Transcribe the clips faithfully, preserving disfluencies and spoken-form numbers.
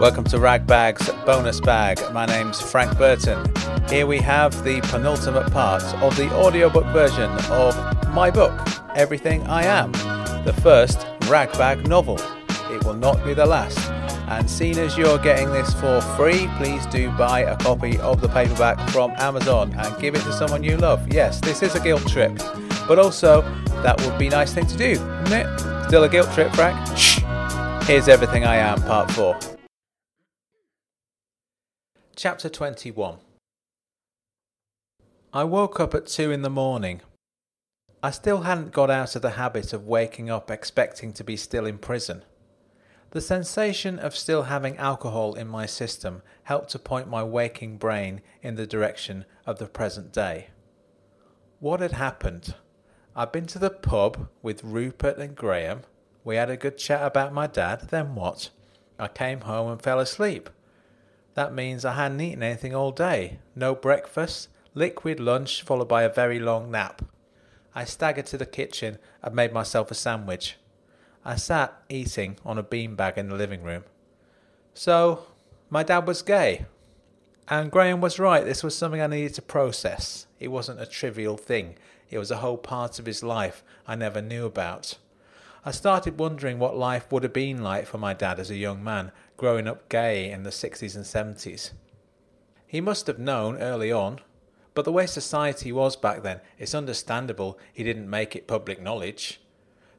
Welcome to Ragbag's Bonus Bag. My name's Frank Burton. Here we have the penultimate part of the audiobook version of my book, Everything I Am, the first Ragbag novel. It will not be the last. And seeing as you're getting this for free, please do buy a copy of the paperback from Amazon and give it to someone you love. Yes, this is a guilt trip, but also that would be a nice thing to do, isn't it? Still a guilt trip, Frank? Shh! Here's Everything I Am, Part four. Chapter twenty-one. I woke up at two in the morning. I still hadn't got out of the habit of waking up expecting to be still in prison. The sensation of still having alcohol in my system helped to point my waking brain in the direction of the present day. What had happened? I'd been to the pub with Rupert and Graham. We had a good chat about my dad, then what? I came home and fell asleep. That means I hadn't eaten anything all day. No breakfast, liquid lunch followed by a very long nap. I staggered to the kitchen and made myself a sandwich. I sat eating on a beanbag in the living room. So, my dad was gay. And Graham was right, this was something I needed to process. It wasn't a trivial thing. It was a whole part of his life I never knew about. I started wondering what life would have been like for my dad as a young man, growing up gay in the sixties and seventies. He must have known early on, but the way society was back then, it's understandable he didn't make it public knowledge.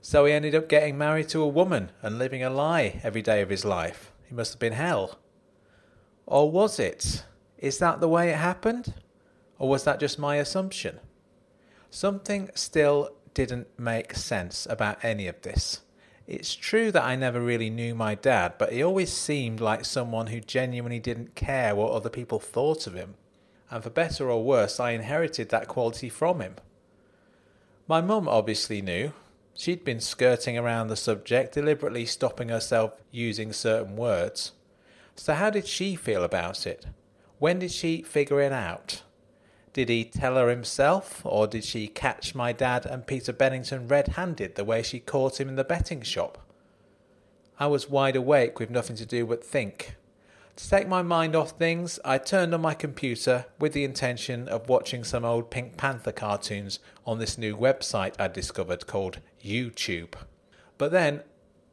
So he ended up getting married to a woman and living a lie every day of his life. It must have been hell. Or was it? Is that the way it happened? Or was that just my assumption? Something still didn't make sense about any of this. It's true that I never really knew my dad, but he always seemed like someone who genuinely didn't care what other people thought of him. And for better or worse, I inherited that quality from him. My mum obviously knew. She'd been skirting around the subject, deliberately stopping herself using certain words. So how did she feel about it? When did she figure it out? Did he tell her himself, or did she catch my dad and Peter Bennington red-handed the way she caught him in the betting shop? I was wide awake with nothing to do but think. To take my mind off things, I turned on my computer with the intention of watching some old Pink Panther cartoons on this new website I discovered called YouTube. But then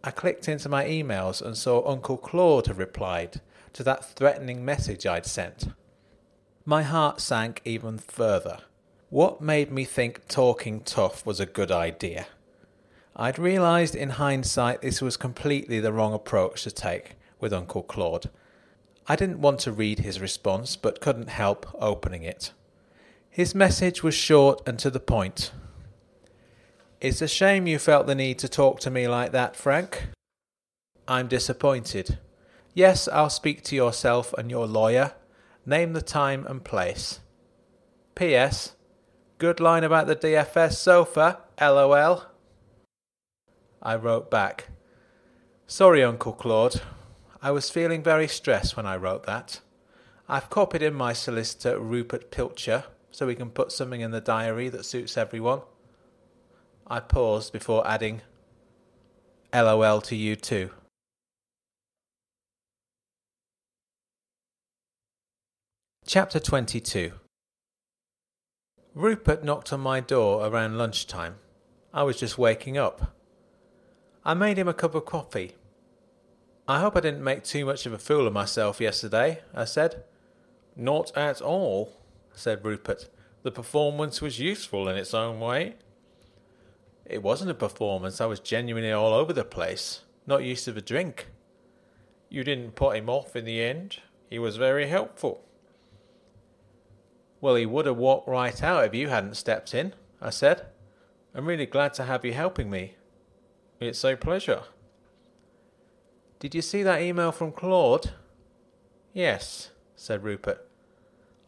I clicked into my emails and saw Uncle Claude had replied to that threatening message I'd sent. My heart sank even further. What made me think talking tough was a good idea? I'd realised in hindsight this was completely the wrong approach to take with Uncle Claude. I didn't want to read his response but couldn't help opening it. His message was short and to the point. It's a shame you felt the need to talk to me like that, Frank. I'm disappointed. Yes, I'll speak to yourself and your lawyer. Name the time and place. P S. Good line about the D F S sofa, L O L. I wrote back. Sorry, Uncle Claude. I was feeling very stressed when I wrote that. I've copied in my solicitor, Rupert Pilcher, so we can put something in the diary that suits everyone. I paused before adding, L O L to you too. Chapter twenty-two. Rupert knocked on my door around lunchtime. I was just waking up. I made him a cup of coffee. I hope I didn't make too much of a fool of myself yesterday, I said. Not at all, said Rupert. The performance was useful in its own way. It wasn't a performance. I was genuinely all over the place, not used to the drink. You didn't put him off in the end. He was very helpful. Well, he would have walked right out if you hadn't stepped in, I said. I'm really glad to have you helping me. It's a pleasure. Did you see that email from Claude? Yes, said Rupert.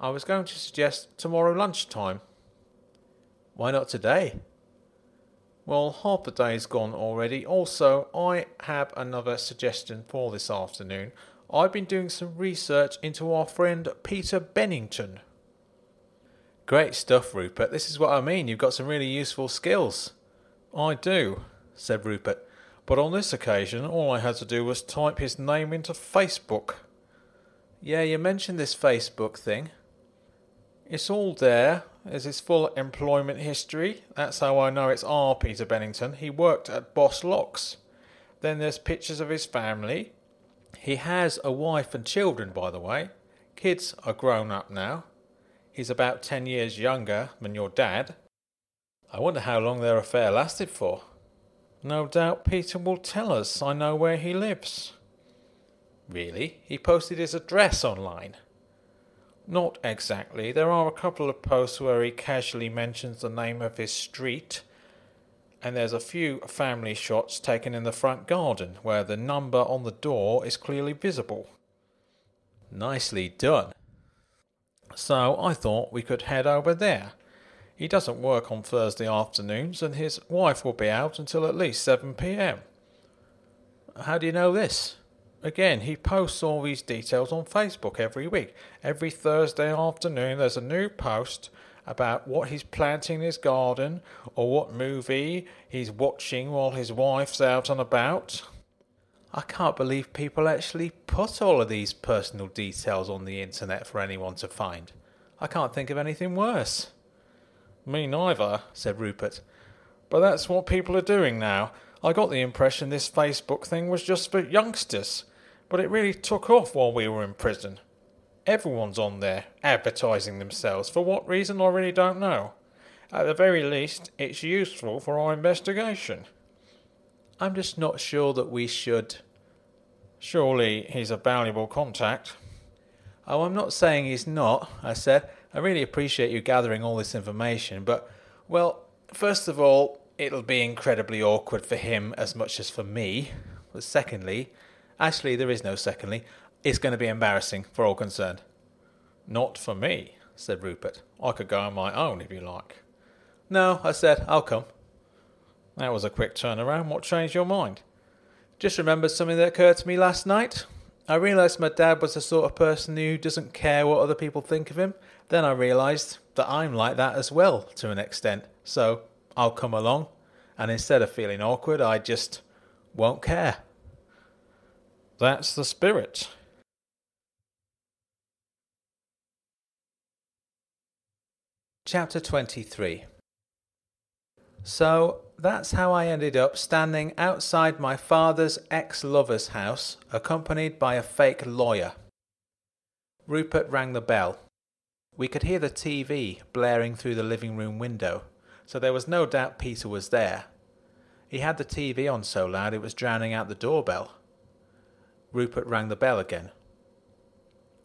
I was going to suggest tomorrow lunchtime. Why not today? Well, half the day's gone already. Also, I have another suggestion for this afternoon. I've been doing some research into our friend Peter Bennington. Great stuff, Rupert. This is what I mean. You've got some really useful skills. I do, said Rupert. but on this occasion all I had to do was type his name into Facebook. Yeah, you mentioned this Facebook thing. It's all there, as his full employment history. That's how I know it's our Peter Bennington. He worked at Boss Locks. Then there's pictures of his family. He has a wife and children, by the way. Kids are grown up now. He's about ten years younger than your dad. I wonder how long their affair lasted for. No doubt Peter will tell us. I know where he lives. Really? He posted his address online? Not exactly. There are a couple of posts where he casually mentions the name of his street, and there's a few family shots taken in the front garden where the number on the door is clearly visible. Nicely done. So I thought we could head over there. He doesn't work on Thursday afternoons, and his wife will be out until at least seven p.m. How do you know this? Again, he posts all these details on Facebook every week. Every Thursday afternoon there's a new post about what he's planting in his garden or what movie he's watching while his wife's out and about. I can't believe people actually put all of these personal details on the internet for anyone to find. I can't think of anything worse. Me neither, said Rupert. But that's what people are doing now. I got the impression this Facebook thing was just for youngsters. But it really took off while we were in prison. Everyone's on there, advertising themselves. For what reason, I really don't know. At the very least, it's useful for our investigation. I'm just not sure that we should... Surely he's a valuable contact. Oh, I'm not saying he's not, I said. I really appreciate you gathering all this information, but, well, first of all, it'll be incredibly awkward for him as much as for me. But secondly... Actually, there is no secondly. It's going to be embarrassing for all concerned. Not for me, said Rupert. I could go on my own if you like. No, I said, I'll come. That was a quick turnaround. What changed your mind? Just remembered something that occurred to me last night. I realised my dad was the sort of person who doesn't care what other people think of him. Then I realised that I'm like that as well, to an extent. So, I'll come along. And instead of feeling awkward, I just won't care. That's the spirit. Chapter twenty-three. So that's how I ended up standing outside my father's ex-lover's house, accompanied by a fake lawyer. Rupert rang the bell. We could hear the T V blaring through the living room window, so there was no doubt Peter was there. He had the T V on so loud it was drowning out the doorbell. Rupert rang the bell again.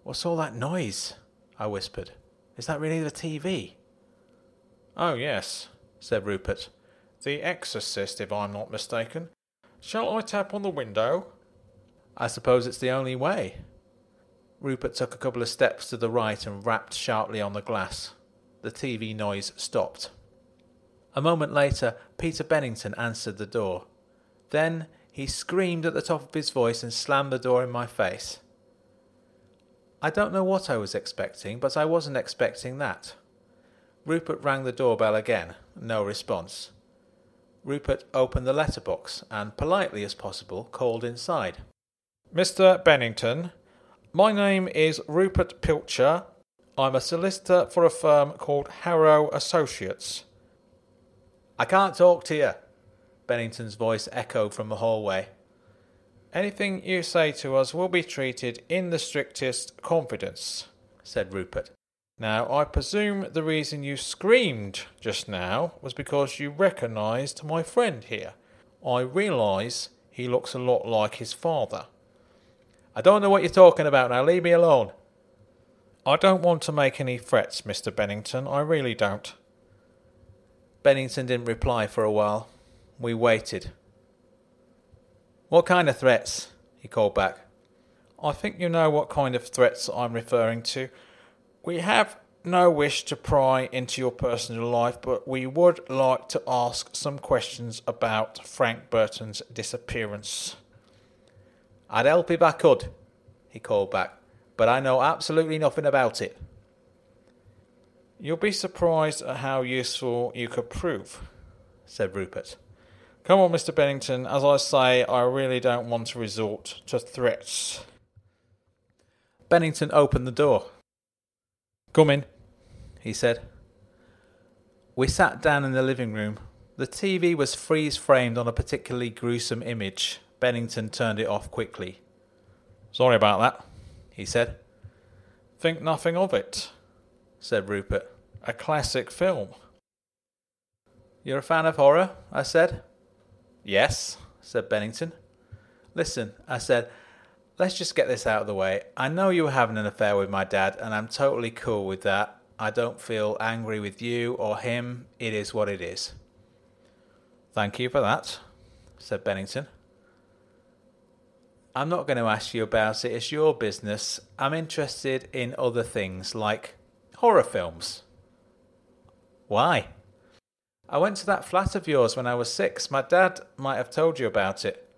What's all that noise? I whispered. Is that really the T V? Oh, yes, said Rupert. The Exorcist, if I'm not mistaken. Shall I tap on the window? I suppose it's the only way. Rupert took a couple of steps to the right and rapped sharply on the glass. The T V noise stopped. A moment later, Peter Bennington answered the door. Then he screamed at the top of his voice and slammed the door in my face. I don't know what I was expecting, but I wasn't expecting that. Rupert rang the doorbell again. No response. Rupert opened the letterbox and, politely as possible, called inside. Mister Bennington, my name is Rupert Pilcher. I'm a solicitor for a firm called Harrow Associates. I can't talk to you, Bennington's voice echoed from the hallway. Anything you say to us will be treated in the strictest confidence, said Rupert. Now, I presume the reason you screamed just now was because you recognised my friend here. I realise he looks a lot like his father. I don't know what you're talking about now. Leave me alone. I don't want to make any threats, Mister Bennington. I really don't. Bennington didn't reply for a while. We waited. What kind of threats? He called back. I think you know what kind of threats I'm referring to. We have no wish to pry into your personal life, but we would like to ask some questions about Frank Burton's disappearance. I'd help if I could, he called back, but I know absolutely nothing about it. You'll be surprised at how useful you could prove, said Rupert. Come on, Mister Bennington, as I say, I really don't want to resort to threats. Bennington opened the door. Come in, he said. We sat down in the living room. The T V was freeze-framed on a particularly gruesome image. Bennington turned it off quickly. Sorry about that, he said. Think nothing of it, said Rupert. A classic film. You're a fan of horror, I said. Yes, said Bennington. Listen, I said, let's just get this out of the way. I know you were having an affair with my dad, and I'm totally cool with that. I don't feel angry with you or him. It is what it is. Thank you for that, said Bennington. I'm not going to ask you about it. It's your business. I'm interested in other things, like horror films. Why? I went to that flat of yours when I was six. My dad might have told you about it.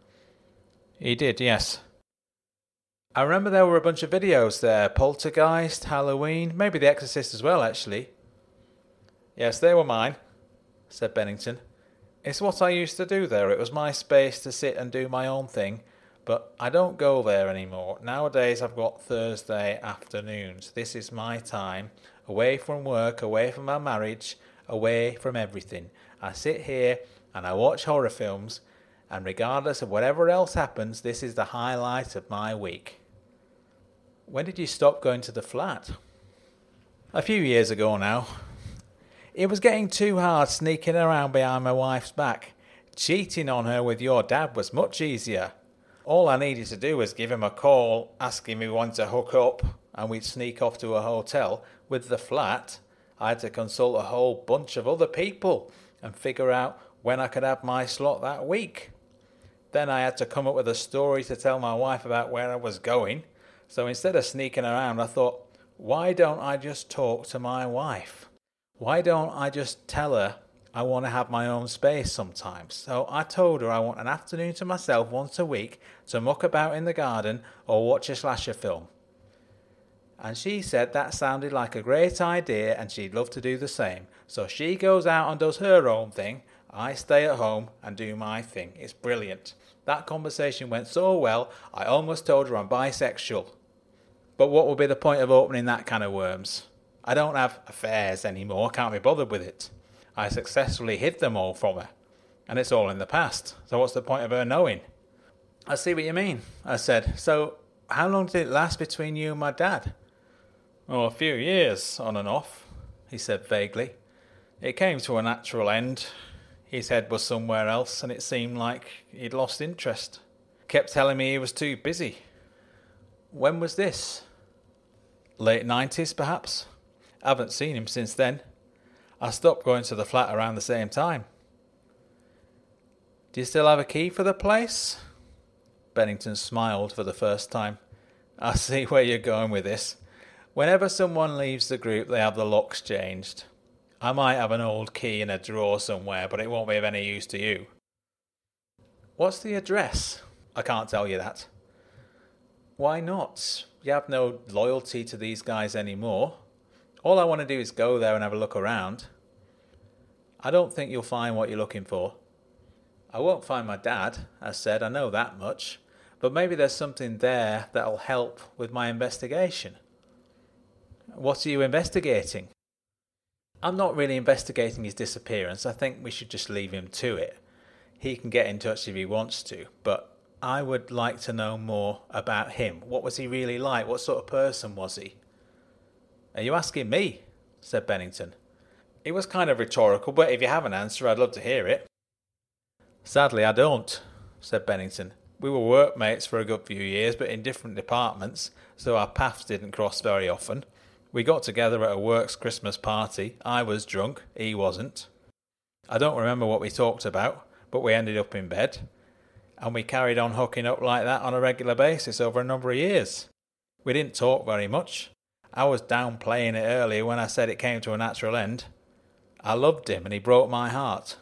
He did, yes. I remember there were a bunch of videos there. Poltergeist, Halloween, maybe The Exorcist as well, actually. Yes, they were mine, said Bennington. It's what I used to do there. It was my space to sit and do my own thing, but I don't go there anymore. Nowadays I've got Thursday afternoons. This is my time, away from work, away from my marriage, away from everything. I sit here and I watch horror films, and regardless of whatever else happens, this is the highlight of my week. When did you stop going to the flat? A few years ago now. It was getting too hard sneaking around behind my wife's back. Cheating on her with your dad was much easier. All I needed to do was give him a call, asking if he wanted to hook up, and we'd sneak off to a hotel. With the flat, I had to consult a whole bunch of other people and figure out when I could have my slot that week. Then I had to come up with a story to tell my wife about where I was going. So instead of sneaking around, I thought, why don't I just talk to my wife? Why don't I just tell her I want to have my own space sometimes? So I told her I want an afternoon to myself once a week to muck about in the garden or watch a slasher film. And she said that sounded like a great idea and she'd love to do the same. So she goes out and does her own thing. I stay at home and do my thing. It's brilliant. That conversation went so well, I almost told her I'm bisexual. But what would be the point of opening that can of worms? I don't have affairs anymore. Can't be bothered with it. I successfully hid them all from her. And it's all in the past. So what's the point of her knowing? I see what you mean, I said. So how long did it last between you and my dad? Oh, a few years, on and off, he said vaguely. It came to a natural end. His head was somewhere else, and it seemed like he'd lost interest. Kept telling me he was too busy. When was this? Late nineties, perhaps. Haven't seen him since then. I stopped going to the flat around the same time. Do you still have a key for the place? Bennington smiled for the first time. I see where you're going with this. Whenever someone leaves the group, they have the locks changed. I might have an old key in a drawer somewhere, but it won't be of any use to you. What's the address? I can't tell you that. Why not? You have no loyalty to these guys anymore. All I want to do is go there and have a look around. I don't think you'll find what you're looking for. I won't find my dad, I said, I know that much. But maybe there's something there that'll help with my investigation. What are you investigating? I'm not really investigating his disappearance. I think we should just leave him to it. He can get in touch if he wants to, but I would like to know more about him. What was he really like? What sort of person was he? Are you asking me? Said Bennington. It was kind of rhetorical, but if you have an answer, I'd love to hear it. Sadly, I don't, said Bennington. We were workmates for a good few years, but in different departments, so our paths didn't cross very often. We got together at a works Christmas party. I was drunk, he wasn't. I don't remember what we talked about, but we ended up in bed. And we carried on hooking up like that on a regular basis over a number of years. We didn't talk very much. I was downplaying it earlier when I said it came to a natural end. I loved him and he broke my heart.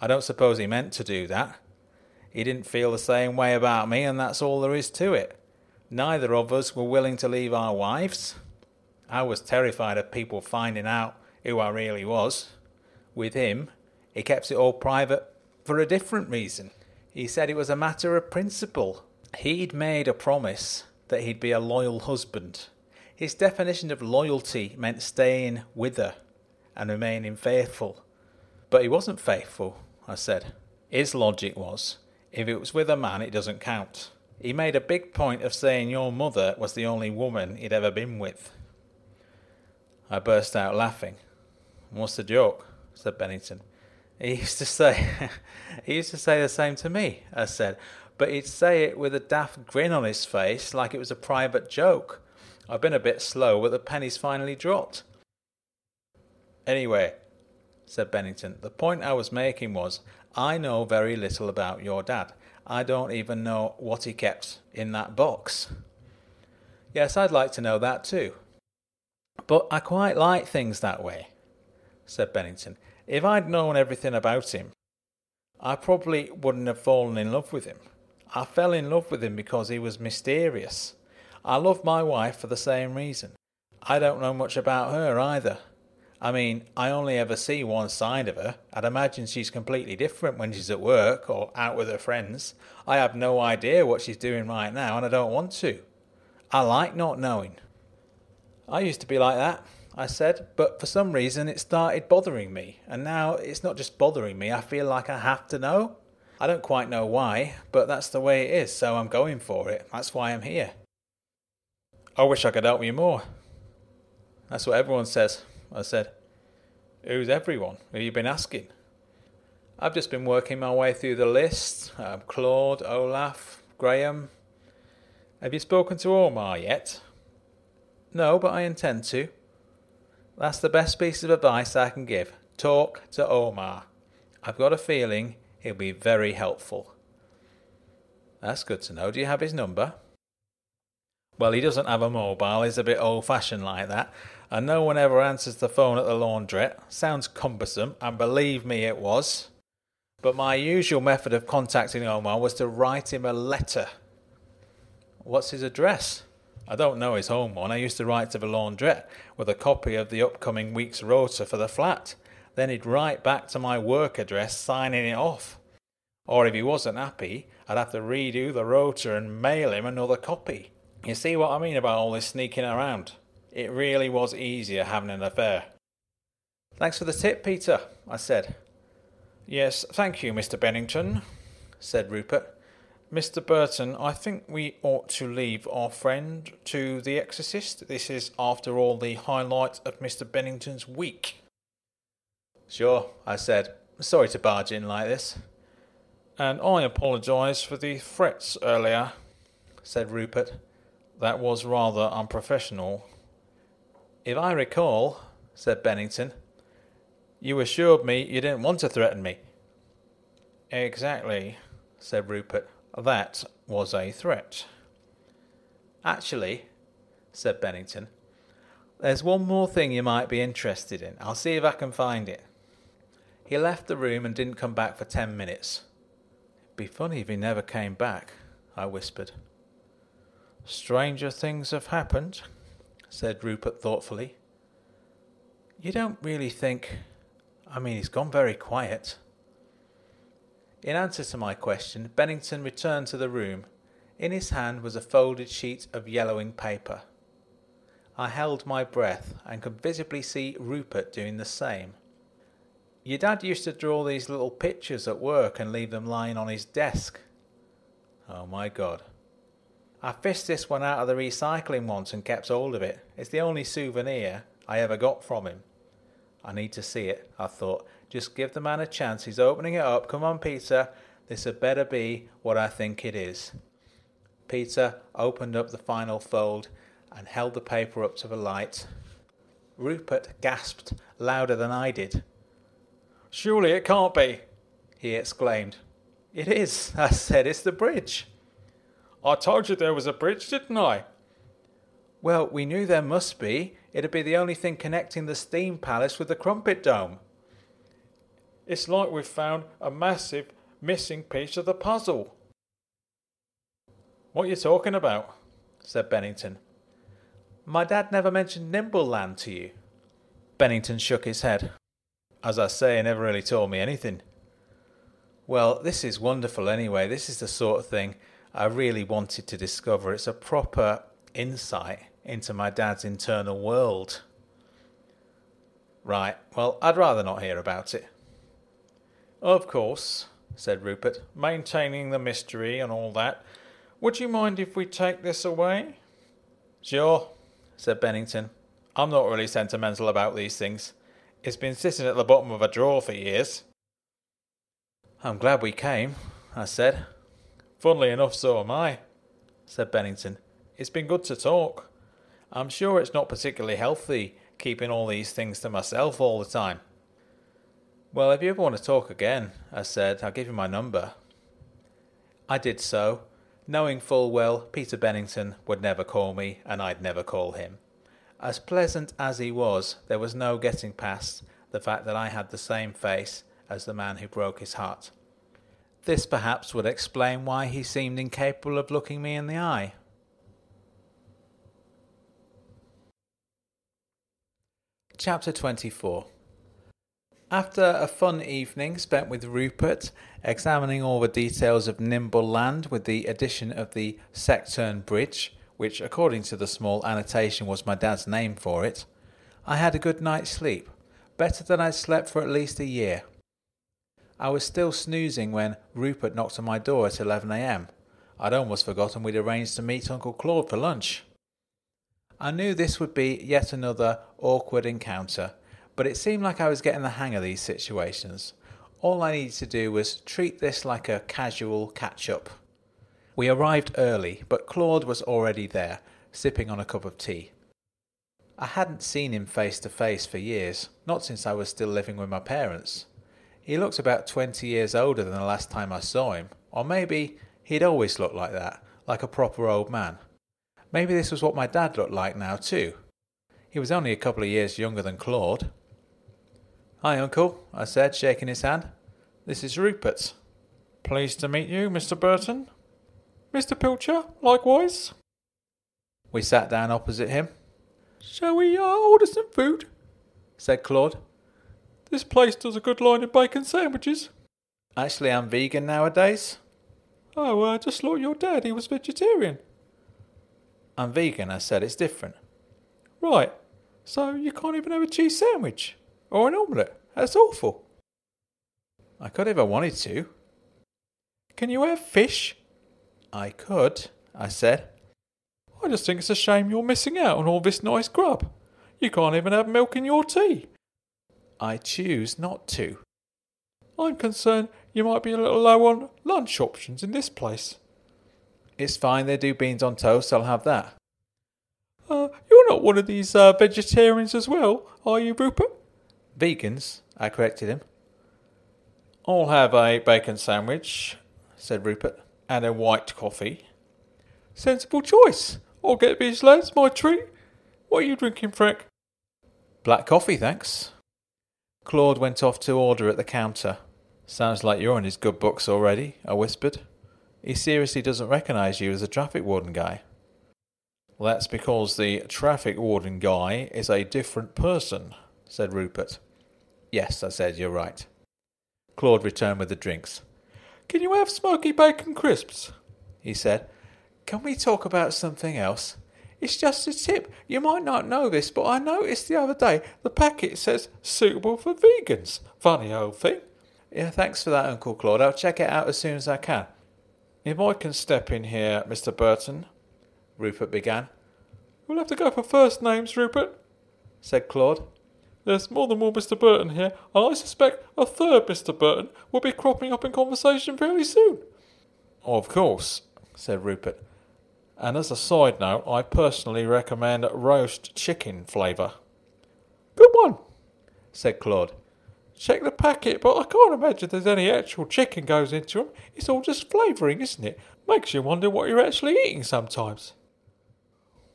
I don't suppose he meant to do that. He didn't feel the same way about me, and that's all there is to it. Neither of us were willing to leave our wives. I was terrified of people finding out who I really was. With him, he kept it all private for a different reason. He said it was a matter of principle. He'd made a promise that he'd be a loyal husband. His definition of loyalty meant staying with her and remaining faithful. But he wasn't faithful, I said. His logic was, if it was with a man, it doesn't count. He made a big point of saying your mother was the only woman he'd ever been with. I burst out laughing. What's the joke? Said Bennington. He used to say he used to say the same to me, I said, but he'd say it with a daft grin on his face like it was a private joke. I've been a bit slow, but the penny's finally dropped. Anyway, said Bennington, the point I was making was, I know very little about your dad. I don't even know what he kept in that box. Yes, I'd like to know that too. But I quite like things that way, said Bennington. If I'd known everything about him, I probably wouldn't have fallen in love with him. I fell in love with him because he was mysterious. I love my wife for the same reason. I don't know much about her either. I mean, I only ever see one side of her. I'd imagine she's completely different when she's at work or out with her friends. I have no idea what she's doing right now, and I don't want to. I like not knowing. I used to be like that, I said, but for some reason it started bothering me. And now it's not just bothering me, I feel like I have to know. I don't quite know why, but that's the way it is, so I'm going for it. That's why I'm here. I wish I could help you more. That's what everyone says, I said. Who's everyone? Who you been asking? I've just been working my way through the list. Um, Claude, Olaf, Graham. Have you spoken to Omar yet? No, but I intend to. That's the best piece of advice I can give. Talk to Omar. I've got a feeling he'll be very helpful. That's good to know. Do you have his number? Well, he doesn't have a mobile, he's a bit old-fashioned like that, and no one ever answers the phone at the laundrette. Sounds cumbersome, and believe me it was. But my usual method of contacting Omar was to write him a letter. What's his address? I don't know his home one. I used to write to the laundrette with a copy of the upcoming week's rota for the flat. Then he'd write back to my work address, signing it off. Or if he wasn't happy, I'd have to redo the rota and mail him another copy. You see what I mean about all this sneaking around? It really was easier having an affair. Thanks for the tip, Peter, I said. Yes, thank you, Mister Bennington, said Rupert. Mister Burton, I think we ought to leave our friend to the exorcist. This is, after all, the highlight of Mister Bennington's week. Sure, I said. Sorry to barge in like this. And I apologise for the threats earlier, said Rupert. That was rather unprofessional. If I recall, said Bennington, you assured me you didn't want to threaten me. Exactly, said Rupert. That was a threat. Actually, said Bennington, there's one more thing you might be interested in. I'll see if I can find it. He left the room and didn't come back for ten minutes. It'd be funny if he never came back, I whispered. Stranger things have happened, said Rupert thoughtfully. You don't really think... I mean, he's gone very quiet. In answer to my question, Bennington returned to the room. In his hand was a folded sheet of yellowing paper. I held my breath and could visibly see Rupert doing the same. Your dad used to draw these little pictures at work and leave them lying on his desk. Oh my God. I fished this one out of the recycling once and kept hold of it. It's the only souvenir I ever got from him. I need to see it, I thought. Just give the man a chance. He's opening it up. Come on, Peter. This had better be what I think it is. Peter opened up the final fold and held the paper up to the light. Rupert gasped louder than I did. Surely it can't be, he exclaimed. It is, I said. It's the bridge. I told you there was a bridge, didn't I? Well, we knew there must be. It'd be the only thing connecting the Steam Palace with the Crumpet Dome. It's like we've found a massive missing piece of the puzzle. What are you talking about? Said Bennington. My dad never mentioned Nimbleland to you. Bennington shook his head. As I say, he never really told me anything. Well, this is wonderful anyway. This is the sort of thing I really wanted to discover. It's a proper insight into my dad's internal world. Right, well, I'd rather not hear about it. Of course, said Rupert, maintaining the mystery and all that. Would you mind if we take this away? Sure, said Bennington. I'm not really sentimental about these things. It's been sitting at the bottom of a drawer for years. I'm glad we came, I said. Funnily enough, so am I, said Bennington. It's been good to talk. I'm sure it's not particularly healthy keeping all these things to myself all the time. Well, if you ever want to talk again, I said, I'll give you my number. I did so, knowing full well Peter Bennington would never call me and I'd never call him. As pleasant as he was, there was no getting past the fact that I had the same face as the man who broke his heart. This perhaps would explain why he seemed incapable of looking me in the eye. Chapter twenty-four. After a fun evening spent with Rupert, examining all the details of Nimbleland with the addition of the Secturn Bridge, which, according to the small annotation, was my dad's name for it, I had a good night's sleep, better than I'd slept for at least a year. I was still snoozing when Rupert knocked on my door at eleven a.m. I'd almost forgotten we'd arranged to meet Uncle Claude for lunch. I knew this would be yet another awkward encounter, but it seemed like I was getting the hang of these situations. All I needed to do was treat this like a casual catch-up. We arrived early, but Claude was already there, sipping on a cup of tea. I hadn't seen him face to face for years, not since I was still living with my parents. He looked about twenty years older than the last time I saw him, or maybe he'd always looked like that, like a proper old man. Maybe this was what my dad looked like now too. He was only a couple of years younger than Claude. "Hi, Uncle," I said, shaking his hand. "This is Rupert." "Pleased to meet you, Mister Burton." "Mister Pilcher, likewise." We sat down opposite him. "Shall we uh, order some food?" said Claude. "This place does a good line of bacon sandwiches." "Actually, I'm vegan nowadays." "Oh, I uh, just thought your daddy was vegetarian." "I'm vegan," I said. "It's different." "Right, so you can't even have a cheese sandwich or an omelette. That's awful." "I could if I wanted to." "Can you have fish?" "I could," I said. "I just think it's a shame you're missing out on all this nice grub. You can't even have milk in your tea." "I choose not to." "I'm concerned you might be a little low on lunch options in this place." "It's fine, they do beans on toast, I'll have that." Uh, you're not one of these uh, vegetarians as well, are you, Rupert?" "Vegans," I corrected him. "I'll have a bacon sandwich," said Rupert, "and a white coffee." "Sensible choice. I'll get these lads my treat. What are you drinking, Frank?" "Black coffee, thanks." Claude went off to order at the counter. "Sounds like you're in his good books already," I whispered. "He seriously doesn't recognise you as a traffic warden guy." "That's because the traffic warden guy is a different person," said Rupert. "Yes," I said, "you're right." Claude returned with the drinks. "Can you have smoky bacon crisps?" he said. "Can we talk about something else? It's just a tip. You might not know this, but I noticed the other day the packet says suitable for vegans. Funny old thing." "Yeah, thanks for that, Uncle Claude. I'll check it out as soon as I can." "If I can step in here, Mister Burton," Rupert began. "We'll have to go for first names, Rupert," said Claude. "There's more than one Mister Burton here, and I suspect a third Mister Burton will be cropping up in conversation fairly soon." "Of course," said Rupert. "And as a side note, I personally recommend roast chicken flavour." "Good one," said Claude. "Check the packet, but I can't imagine there's any actual chicken goes into them. It's all just flavouring, isn't it? Makes you wonder what you're actually eating sometimes."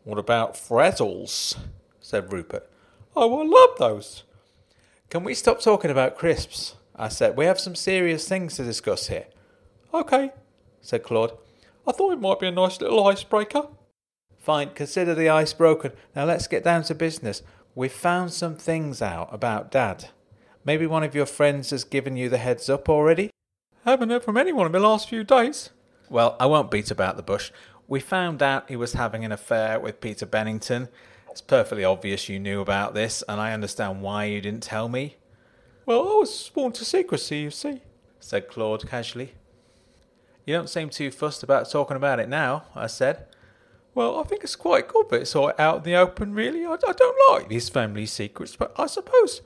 "What about frazzles?" said Rupert. "Oh, I love those." "Can we stop talking about crisps?" I said. "We have some serious things to discuss here." "OK," said Claude. "I thought it might be a nice little icebreaker." "Fine, consider the ice broken. Now let's get down to business. We've found some things out about Dad. Maybe one of your friends has given you the heads up already. Haven't heard from anyone in the last few days. Well, I won't beat about the bush. We found out he was having an affair with Peter Bennington. It's perfectly obvious you knew about this, and I understand why you didn't tell me. Well, I was sworn to secrecy, you see, said Claude casually. You don't seem too fussed about talking about it now, I said. Well, I think it's quite good that it's all out in the open, really. I, I don't like these family secrets, but I suppose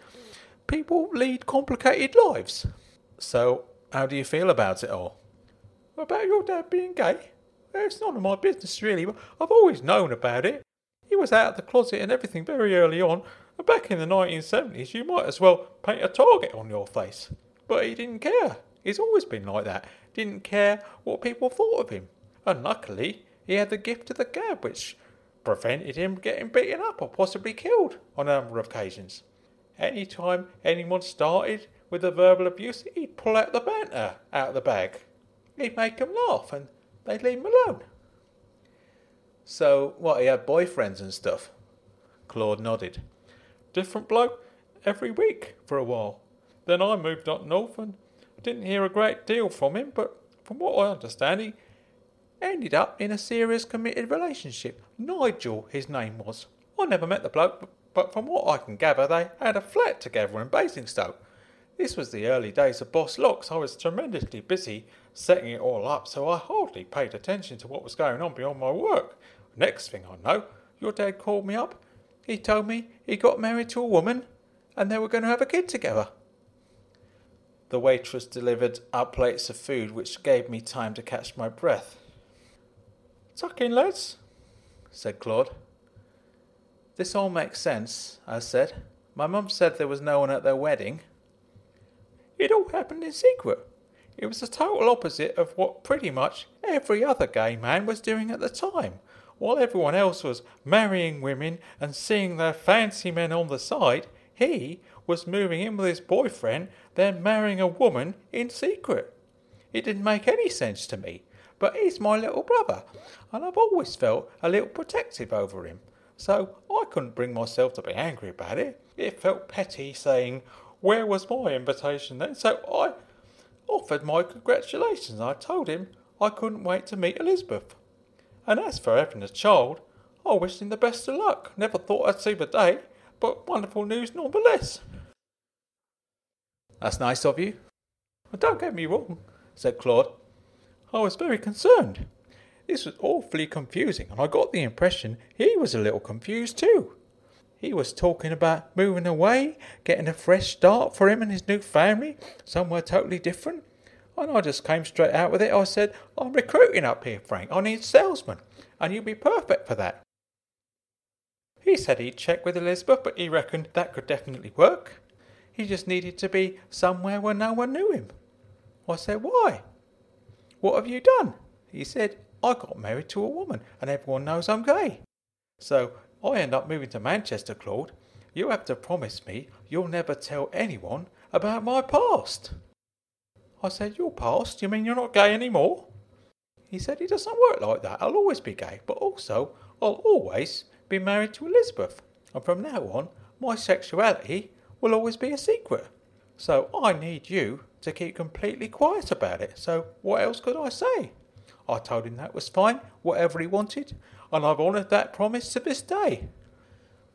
people lead complicated lives. So, how do you feel about it all? About your dad being gay? It's none of my business, really, but I've always known about it. He was out of the closet and everything very early on, and back in the nineteen seventies you might as well paint a target on your face. But he didn't care. He's always been like that. Didn't care what people thought of him. And luckily, he had the gift of the gab, which prevented him getting beaten up or possibly killed on a number of occasions. Any time anyone started with the verbal abuse, he'd pull out the banter out of the bag. He'd make them laugh, and they'd leave him alone. So, what, he had boyfriends and stuff? Claude nodded. Different bloke every week for a while. Then I moved up north and didn't hear a great deal from him, but from what I understand, he ended up in a serious committed relationship. Nigel, his name was. I never met the bloke, but from what I can gather, they had a flat together in Basingstoke. This was the early days of Boss Locks. I was tremendously busy setting it all up, so I hardly paid attention to what was going on beyond my work. Next thing I know, your dad called me up. He told me he got married to a woman and they were going to have a kid together. The waitress delivered our plates of food, which gave me time to catch my breath. "Tuck in, lads," said Claude. "This all makes sense," I said. "My mum said there was no one at their wedding." It all happened in secret. It was the total opposite of what pretty much every other gay man was doing at the time. While everyone else was marrying women and seeing their fancy men on the side, he was moving in with his boyfriend, then marrying a woman in secret. It didn't make any sense to me, but he's my little brother, and I've always felt a little protective over him, so I couldn't bring myself to be angry about it. It felt petty saying, "Where was my invitation then?" So I offered my congratulations. I told him I couldn't wait to meet Elizabeth. And as for having a child, I wished him the best of luck. Never thought I'd see the day, but wonderful news nonetheless. That's nice of you. Well, don't get me wrong, said Claude. I was very concerned. This was awfully confusing, and I got the impression he was a little confused too. He was talking about moving away, getting a fresh start for him and his new family, somewhere totally different. And I just came straight out with it. I said, "I'm recruiting up here, Frank. I need salesmen, and you'd be perfect for that." He said he'd check with Elizabeth, but he reckoned that could definitely work. He just needed to be somewhere where no one knew him. I said, "Why? What have you done?" He said, "I got married to a woman, and everyone knows I'm gay. So I end up moving to Manchester, Claude. You have to promise me you'll never tell anyone about my past." I said, "Your past? You mean you're not gay anymore?" He said, "It doesn't work like that. I'll always be gay, but also I'll always be married to Elizabeth. And from now on, my sexuality will always be a secret. So I need you to keep completely quiet about it. So what else could I say?" I told him that was fine, whatever he wanted, and I've honoured that promise to this day.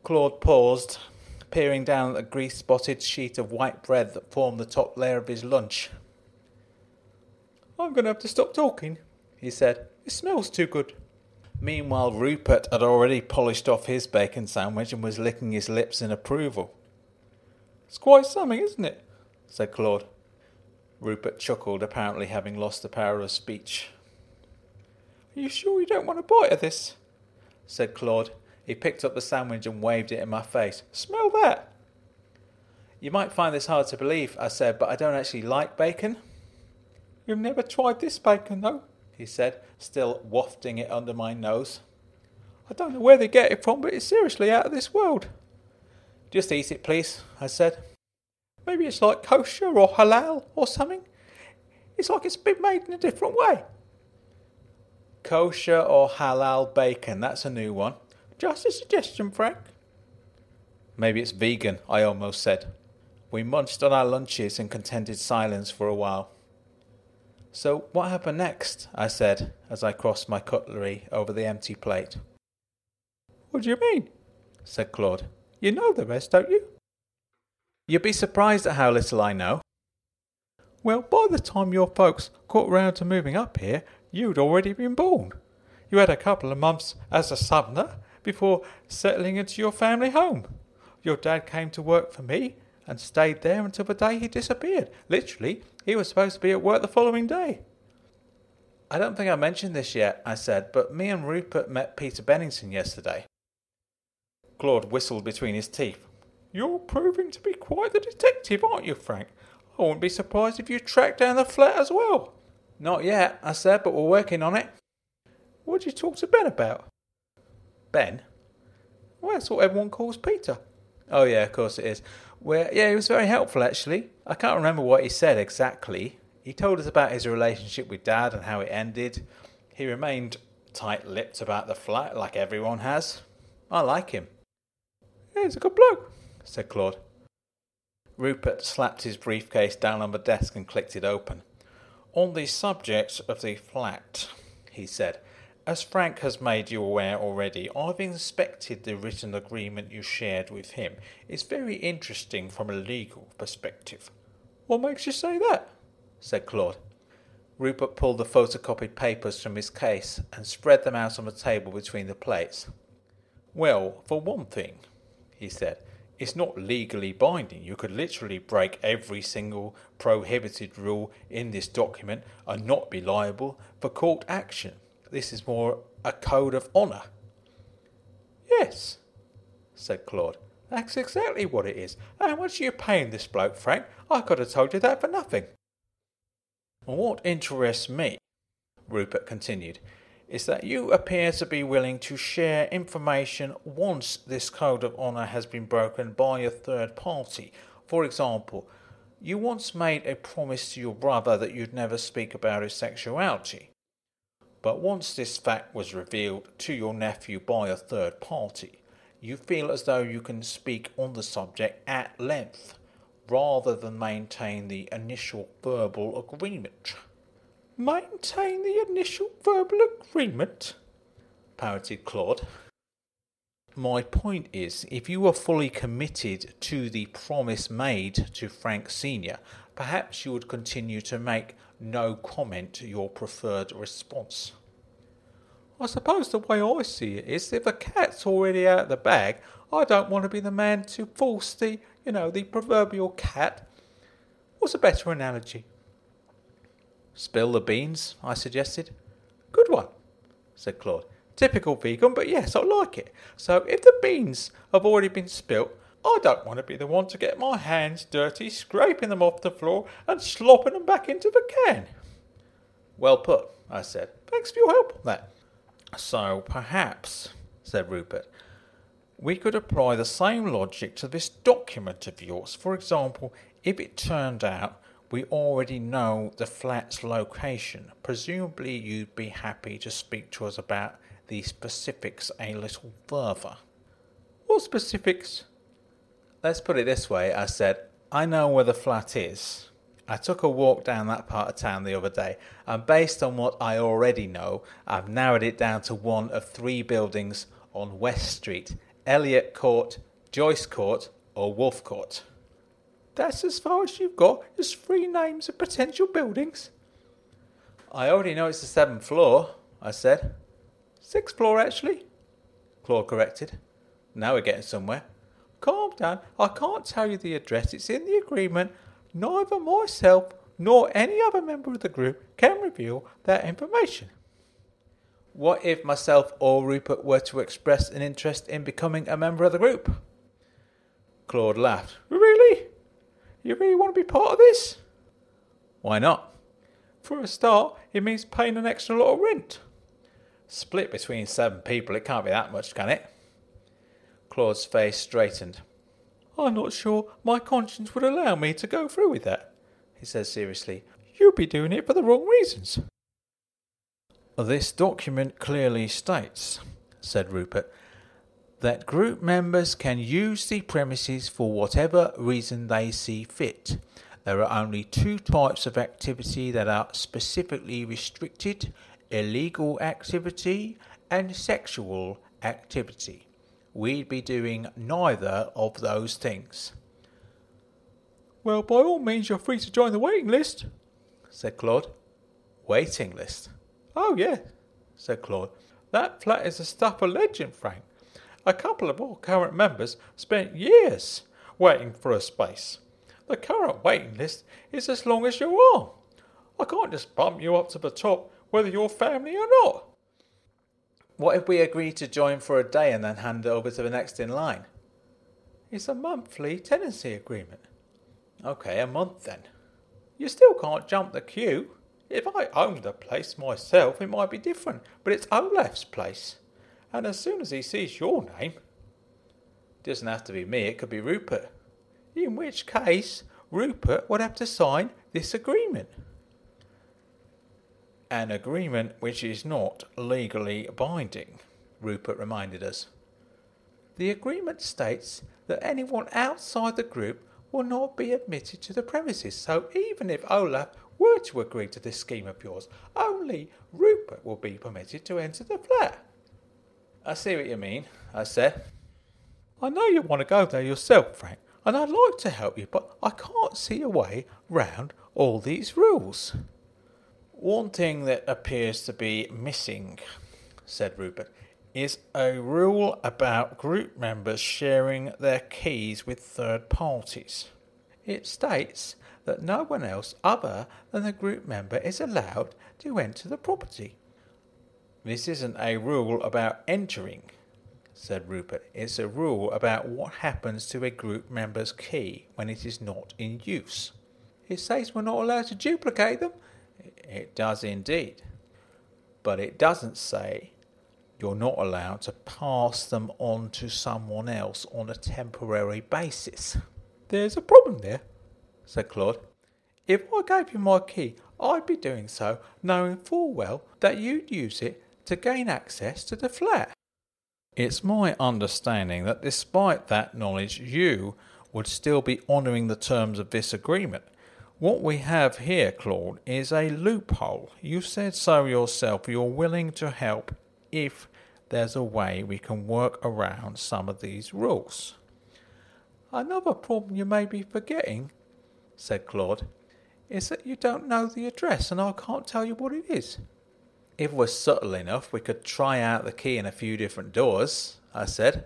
Claude paused, peering down at the grease-spotted sheet of white bread that formed the top layer of his lunch. "I'm going to have to stop talking," he said. "It smells too good." Meanwhile, Rupert had already polished off his bacon sandwich and was licking his lips in approval. "It's quite something, isn't it?" said Claude. Rupert chuckled, apparently having lost the power of speech. "Are you sure you don't want a bite of this?" said Claude. He picked up the sandwich and waved it in my face. "Smell that!" "You might find this hard to believe," I said, "but I don't actually like bacon." "You've never tried this bacon, though," he said, still wafting it under my nose. "I don't know where they get it from, but it's seriously out of this world." "Just eat it, please," I said. "Maybe it's like kosher or halal or something. It's like it's been made in a different way." "Kosher or halal bacon, that's a new one." "Just a suggestion, Frank." "Maybe it's vegan," I almost said. We munched on our lunches in contented silence for a while. So what happened next? I said, as I crossed my cutlery over the empty plate. What do you mean? Said Claude. You know the rest, don't you? You'd be surprised at how little I know. Well, by the time your folks got round to moving up here, you'd already been born. You had a couple of months as a southerner before settling into your family home. Your dad came to work for me and stayed there until the day he disappeared. Literally, he was supposed to be at work the following day. I don't think I mentioned this yet, I said, but me and Rupert met Peter Bennington yesterday. Claude whistled between his teeth. You're proving to be quite the detective, aren't you, Frank? I wouldn't be surprised if you tracked down the flat as well. Not yet, I said, but we're working on it. What did you talk to Ben about? Ben? Well, that's what everyone calls Peter. Oh yeah, of course it is. Well, yeah, he was very helpful, actually. I can't remember what he said exactly. He told us about his relationship with Dad and how it ended. He remained tight-lipped about the flat, like everyone has. I like him. Yeah, he's a good bloke, said Claude. Rupert slapped his briefcase down on the desk and clicked it open. On the subject of the flat, he said, as Frank has made you aware already, I've inspected the written agreement you shared with him. It's very interesting from a legal perspective. What makes you say that? Said Claude. Rupert pulled the photocopied papers from his case and spread them out on the table between the plates. Well, for one thing, he said, it's not legally binding. You could literally break every single prohibited rule in this document and not be liable for court action. This is more a code of honour. Yes, said Claude. That's exactly what it is. How much are you paying this bloke, Frank? I could have told you that for nothing. What interests me, Rupert continued, is that you appear to be willing to share information once this code of honour has been broken by a third party. For example, you once made a promise to your brother that you'd never speak about his sexuality. But once this fact was revealed to your nephew by a third party, you feel as though you can speak on the subject at length, rather than maintain the initial verbal agreement. Maintain the initial verbal agreement, parroted Claude. My point is, if you are fully committed to the promise made to Frank Senior, perhaps you would continue to make no comment your preferred response. I suppose the way I see it is, if a cat's already out of the bag, I don't want to be the man to force the, you know, the proverbial cat. What's a better analogy? Spill the beans, I suggested. Good one, said Claude. Typical vegan, but yes, I like it. So if the beans have already been spilt, I don't want to be the one to get my hands dirty, scraping them off the floor and slopping them back into the can. Well put, I said. Thanks for your help on that. So perhaps, said Rupert, we could apply the same logic to this document of yours. For example, if it turned out we already know the flat's location, presumably you'd be happy to speak to us about the specifics a little further. What specifics? Let's put it this way, I said. I know where the flat is. I took a walk down that part of town the other day, and based on what I already know, I've narrowed it down to one of three buildings on West Street: Elliott Court, Joyce Court, or Wolf Court. That's as far as you've got? Just three names of potential buildings? I already know it's the seventh floor, I said. Sixth floor, actually, Claude corrected. Now we're getting somewhere. Calm down. I can't tell you the address. It's in the agreement. Neither myself nor any other member of the group can reveal that information. What if myself or Rupert were to express an interest in becoming a member of the group? Claude laughed. Really? You really want to be part of this? Why not? For a start, it means paying an extra lot of rent. Split between seven people, it can't be that much, can it? Claude's face straightened. I'm not sure my conscience would allow me to go through with that, he said seriously. You'd be doing it for the wrong reasons. This document clearly states, said Rupert, that group members can use the premises for whatever reason they see fit. There are only two types of activity that are specifically restricted: illegal activity and sexual activity. We'd be doing neither of those things. Well, by all means, you're free to join the waiting list, said Claude. Waiting list? Oh, yeah, said Claude. That flat is a stuff of legend, Frank. A couple of our current members spent years waiting for a space. The current waiting list is as long as your arm. I can't just bump you up to the top whether you're family or not. What if we agree to join for a day and then hand it over to the next in line? It's a monthly tenancy agreement. OK, a month then. You still can't jump the queue. If I owned the place myself, it might be different, but it's Olaf's place. And as soon as he sees your name... It doesn't have to be me, it could be Rupert. In which case, Rupert would have to sign this agreement. An agreement which is not legally binding, Rupert reminded us. The agreement states that anyone outside the group will not be admitted to the premises, so even if Olaf were to agree to this scheme of yours, only Rupert will be permitted to enter the flat. I see what you mean, I said. I know you want to go there yourself, Frank, and I'd like to help you, but I can't see a way round all these rules. One thing that appears to be missing, said Rupert, is a rule about group members sharing their keys with third parties. It states that no one else other than the group member is allowed to enter the property. This isn't a rule about entering, said Rupert. It's a rule about what happens to a group member's key when it is not in use. It says we're not allowed to duplicate them. It does indeed. But it doesn't say you're not allowed to pass them on to someone else on a temporary basis. There's a problem there, said Claude. If I gave you my key, I'd be doing so knowing full well that you'd use it to gain access to the flat. It's my understanding that despite that knowledge, you would still be honouring the terms of this agreement. What we have here, Claude, is a loophole. You said so yourself. You're willing to help if there's a way we can work around some of these rules. Another problem you may be forgetting, said Claude, is that you don't know the address and I can't tell you what it is. If we're subtle enough, we could try out the key in a few different doors, I said.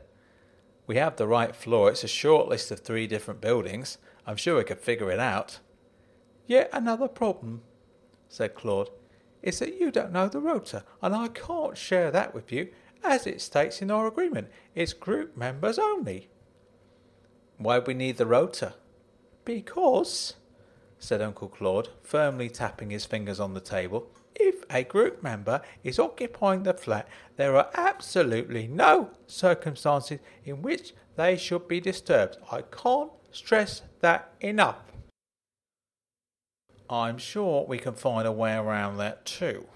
We have the right floor. It's a short list of three different buildings. I'm sure we could figure it out. Yet another problem, said Claude, is that you don't know the rota, and I can't share that with you, as it states in our agreement. It's group members only. Why do we need the rota? Because, said Uncle Claude, firmly tapping his fingers on the table, if a group member is occupying the flat, there are absolutely no circumstances in which they should be disturbed. I can't stress that enough. I'm sure we can find a way around that too,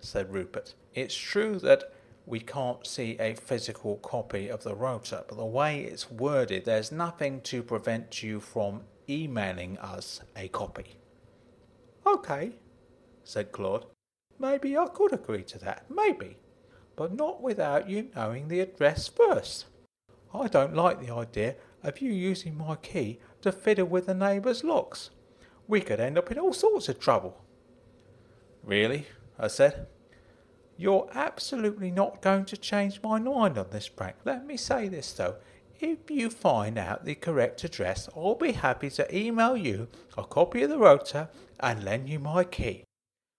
said Rupert. It's true that we can't see a physical copy of the rota, but the way it's worded, there's nothing to prevent you from emailing us a copy. OK, said Claude. Maybe I could agree to that, maybe, but not without you knowing the address first. I don't like the idea of you using my key to fiddle with the neighbour's locks. We could end up in all sorts of trouble. Really? I said. You're absolutely not going to change my mind on this, Frank. Let me say this, though. If you find out the correct address, I'll be happy to email you a copy of the rota and lend you my key.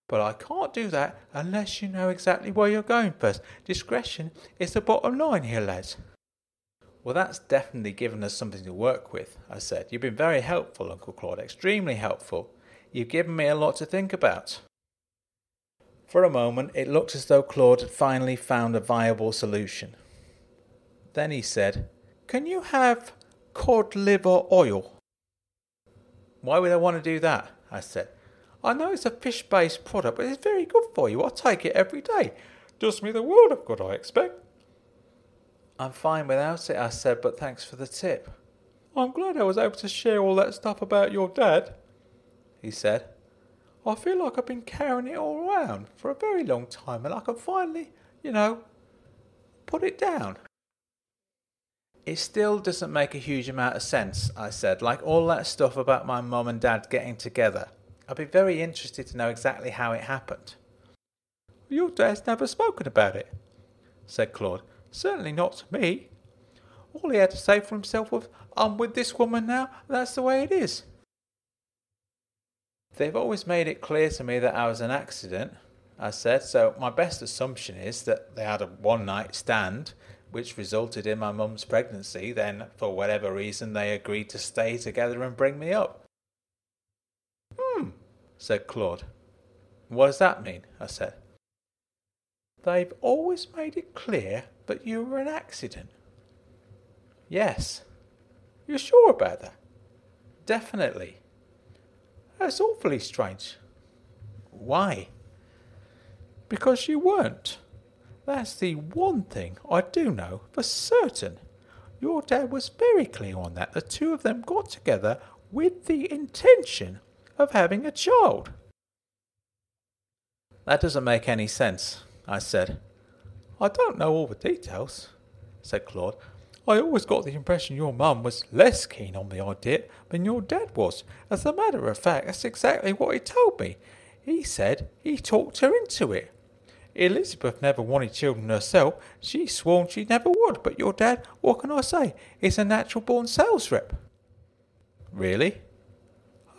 But I can't do that unless you know exactly where you're going first. Discretion is the bottom line here, lads. Well, that's definitely given us something to work with, I said. You've been very helpful, Uncle Claude, extremely helpful. You've given me a lot to think about. For a moment, it looked as though Claude had finally found a viable solution. Then he said, can you have cod liver oil? Why would I want to do that? I said. I know it's a fish-based product, but it's very good for you. I take it every day. Does me the world of good, I expect. I'm fine without it, I said, but thanks for the tip. I'm glad I was able to share all that stuff about your dad, he said. I feel like I've been carrying it all around for a very long time and I can finally, you know, put it down. It still doesn't make a huge amount of sense, I said, like all that stuff about my mum and dad getting together. I'd be very interested to know exactly how it happened. Your dad's never spoken about it, said Claude. Certainly not to me. All he had to say for himself was, I'm with this woman now, that's the way it is. They've always made it clear to me that I was an accident, I said, so my best assumption is that they had a one-night stand, which resulted in my mum's pregnancy, then for whatever reason they agreed to stay together and bring me up. Hmm, said Claude. What does that mean? I said. They've always made it clear that you were an accident. Yes. You're sure about that? Definitely. That's awfully strange. Why? Because you weren't. That's the one thing I do know for certain. Your dad was very clear on that. The two of them got together with the intention of having a child. That doesn't make any sense, I said. I don't know all the details, said Claude. I always got the impression your mum was less keen on the idea than your dad was. As a matter of fact, that's exactly what he told me. He said he talked her into it. Elizabeth never wanted children herself. She swore she never would, but your dad, what can I say, is a natural-born sales rep. Really?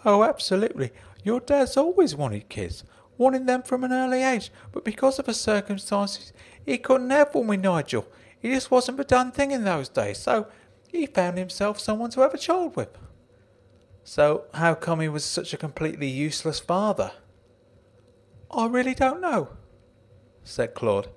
Oh, absolutely. Your dad's always wanted kids, wanted them from an early age, but because of the circumstances, he couldn't have one with Nigel. He just wasn't the done thing in those days, so he found himself someone to have a child with. So how come he was such a completely useless father? I really don't know, said Claude.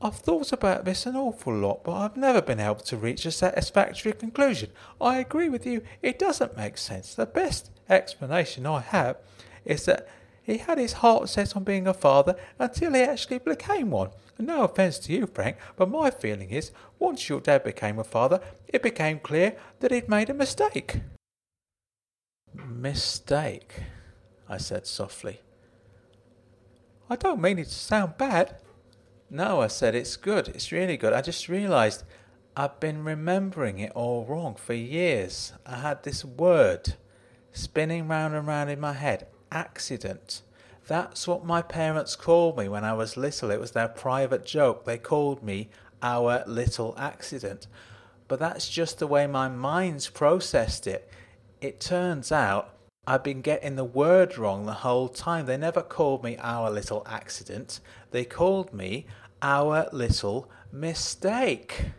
I've thought about this an awful lot, but I've never been able to reach a satisfactory conclusion. I agree with you, it doesn't make sense. The best explanation I have is that he had his heart set on being a father until he actually became one. And no offence to you, Frank, but my feeling is, once your dad became a father, it became clear that he'd made a mistake. Mistake, I said softly. I don't mean it to sound bad. No, I said, it's good, it's really good. I just realised I've been remembering it all wrong for years. I had this word spinning round and round in my head. Accident. That's what my parents called me when I was little. It was their private joke. They called me our little accident. But that's just the way my mind's processed it. It turns out I've been getting the word wrong the whole time. They never called me our little accident. They called me our little mistake.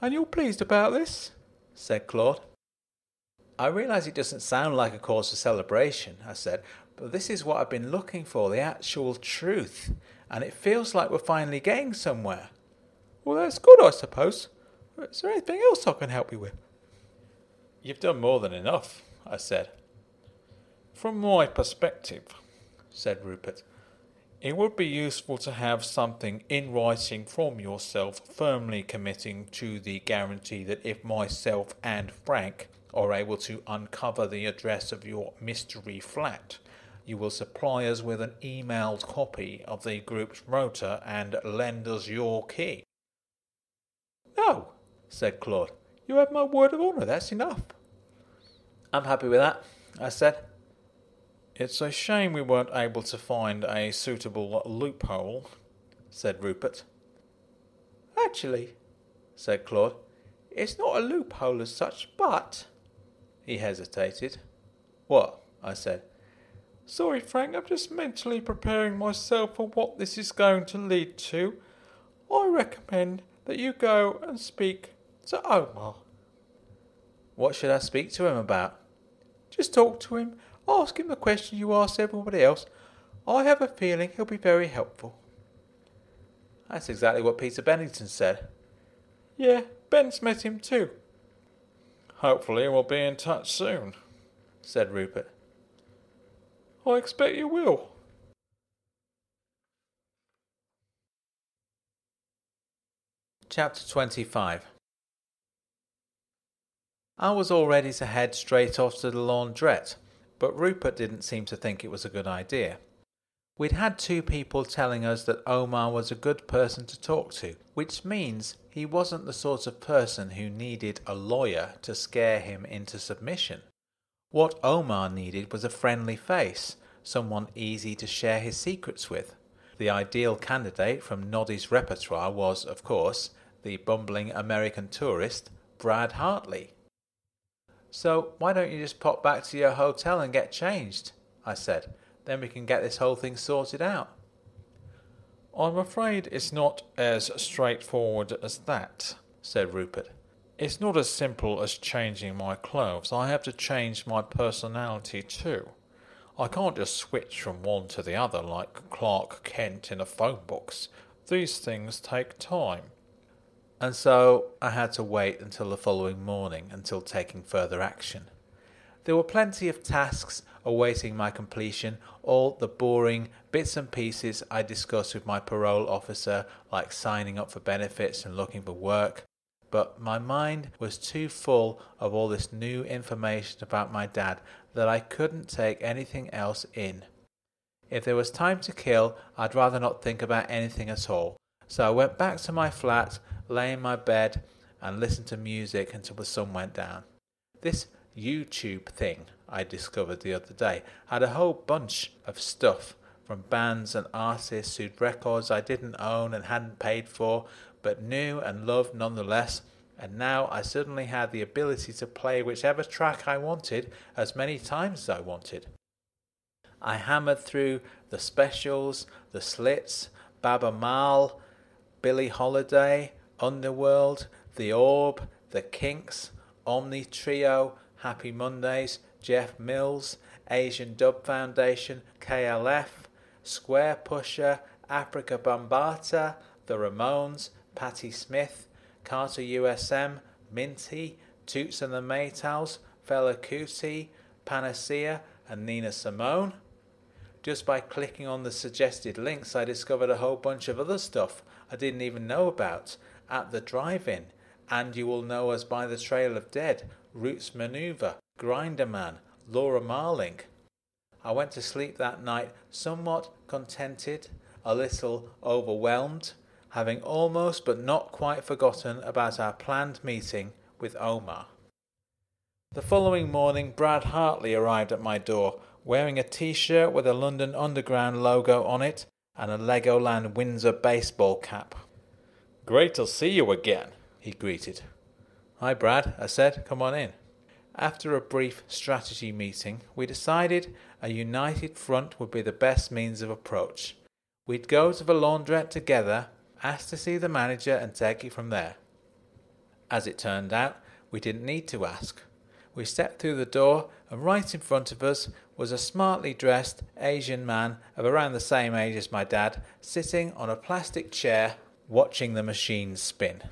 And you're pleased about this? Said Claude. I realise it doesn't sound like a cause for celebration, I said, but this is what I've been looking for, the actual truth, and it feels like we're finally getting somewhere. Well, that's good, I suppose. Is there anything else I can help you with? You've done more than enough, I said. From my perspective, said Rupert, it would be useful to have something in writing from yourself firmly committing to the guarantee that if myself and Frank are able to uncover the address of your mystery flat, you will supply us with an emailed copy of the group's rota and lend us your key. No, said Claude. You have my word of honour, that's enough. I'm happy with that, I said. It's a shame we weren't able to find a suitable loophole, said Rupert. Actually, said Claude, it's not a loophole as such, but... He hesitated. What? I said. Sorry, Frank, I'm just mentally preparing myself for what this is going to lead to. I recommend that you go and speak to Omar. What should I speak to him about? Just talk to him. Ask him the question you asked everybody else. I have a feeling he'll be very helpful. That's exactly what Peter Bennington said. Yeah, Ben's met him too. Hopefully we'll be in touch soon, said Rupert. I expect you will. Chapter twenty-five I was all ready to head straight off to the laundrette, but Rupert didn't seem to think it was a good idea. We'd had two people telling us that Omar was a good person to talk to, which means he wasn't the sort of person who needed a lawyer to scare him into submission. What Omar needed was a friendly face, someone easy to share his secrets with. The ideal candidate from Noddy's repertoire was, of course, the bumbling American tourist, Brad Hartley. "So why don't you just pop back to your hotel and get changed?" I said. "Then we can get this whole thing sorted out." "I'm afraid it's not as straightforward as that," said Rupert. "It's not as simple as changing my clothes. I have to change my personality too. I can't just switch from one to the other like Clark Kent in a phone box. These things take time." And so I had to wait until the following morning until taking further action. There were plenty of tasks awaiting my completion, all the boring bits and pieces I discussed with my parole officer, like signing up for benefits and looking for work, but my mind was too full of all this new information about my dad that I couldn't take anything else in. If there was time to kill, I'd rather not think about anything at all, so I went back to my flat, lay in my bed, and listened to music until the sun went down. This YouTube thing I discovered the other day had a whole bunch of stuff from bands and artists whose records I didn't own and hadn't paid for, but knew and loved nonetheless, and now I suddenly had the ability to play whichever track I wanted as many times as I wanted. I hammered through The Specials, The Slits, Baba Mal, Billie Holiday, Underworld, The Orb, The Kinks, Omni Trio, Happy Mondays, Jeff Mills, Asian Dub Foundation, K L F, Square Pusher, Africa Bambaataa, The Ramones, Patti Smith, Carter U S M, Minty, Toots and the Maytals, Fela Kuti, Panacea and Nina Simone. Just by clicking on the suggested links, I discovered a whole bunch of other stuff I didn't even know about. At the Drive-In, And You Will Know Us by the Trail of Dead, Roots Maneuver, Grinderman, Laura Marling. I went to sleep that night somewhat contented, a little overwhelmed, having almost but not quite forgotten about our planned meeting with Omar. The following morning, Brad Hartley arrived at my door, wearing a T-shirt with a London Underground logo on it and a Legoland Windsor baseball cap. "Great to see you again," he greeted. "Hi, Brad," I said. "Come on in." After a brief strategy meeting, we decided a united front would be the best means of approach. We'd go to the laundrette together, ask to see the manager, and take it from there. As it turned out, we didn't need to ask. We stepped through the door, and right in front of us was a smartly dressed Asian man of around the same age as my dad, sitting on a plastic chair, watching the machine spin.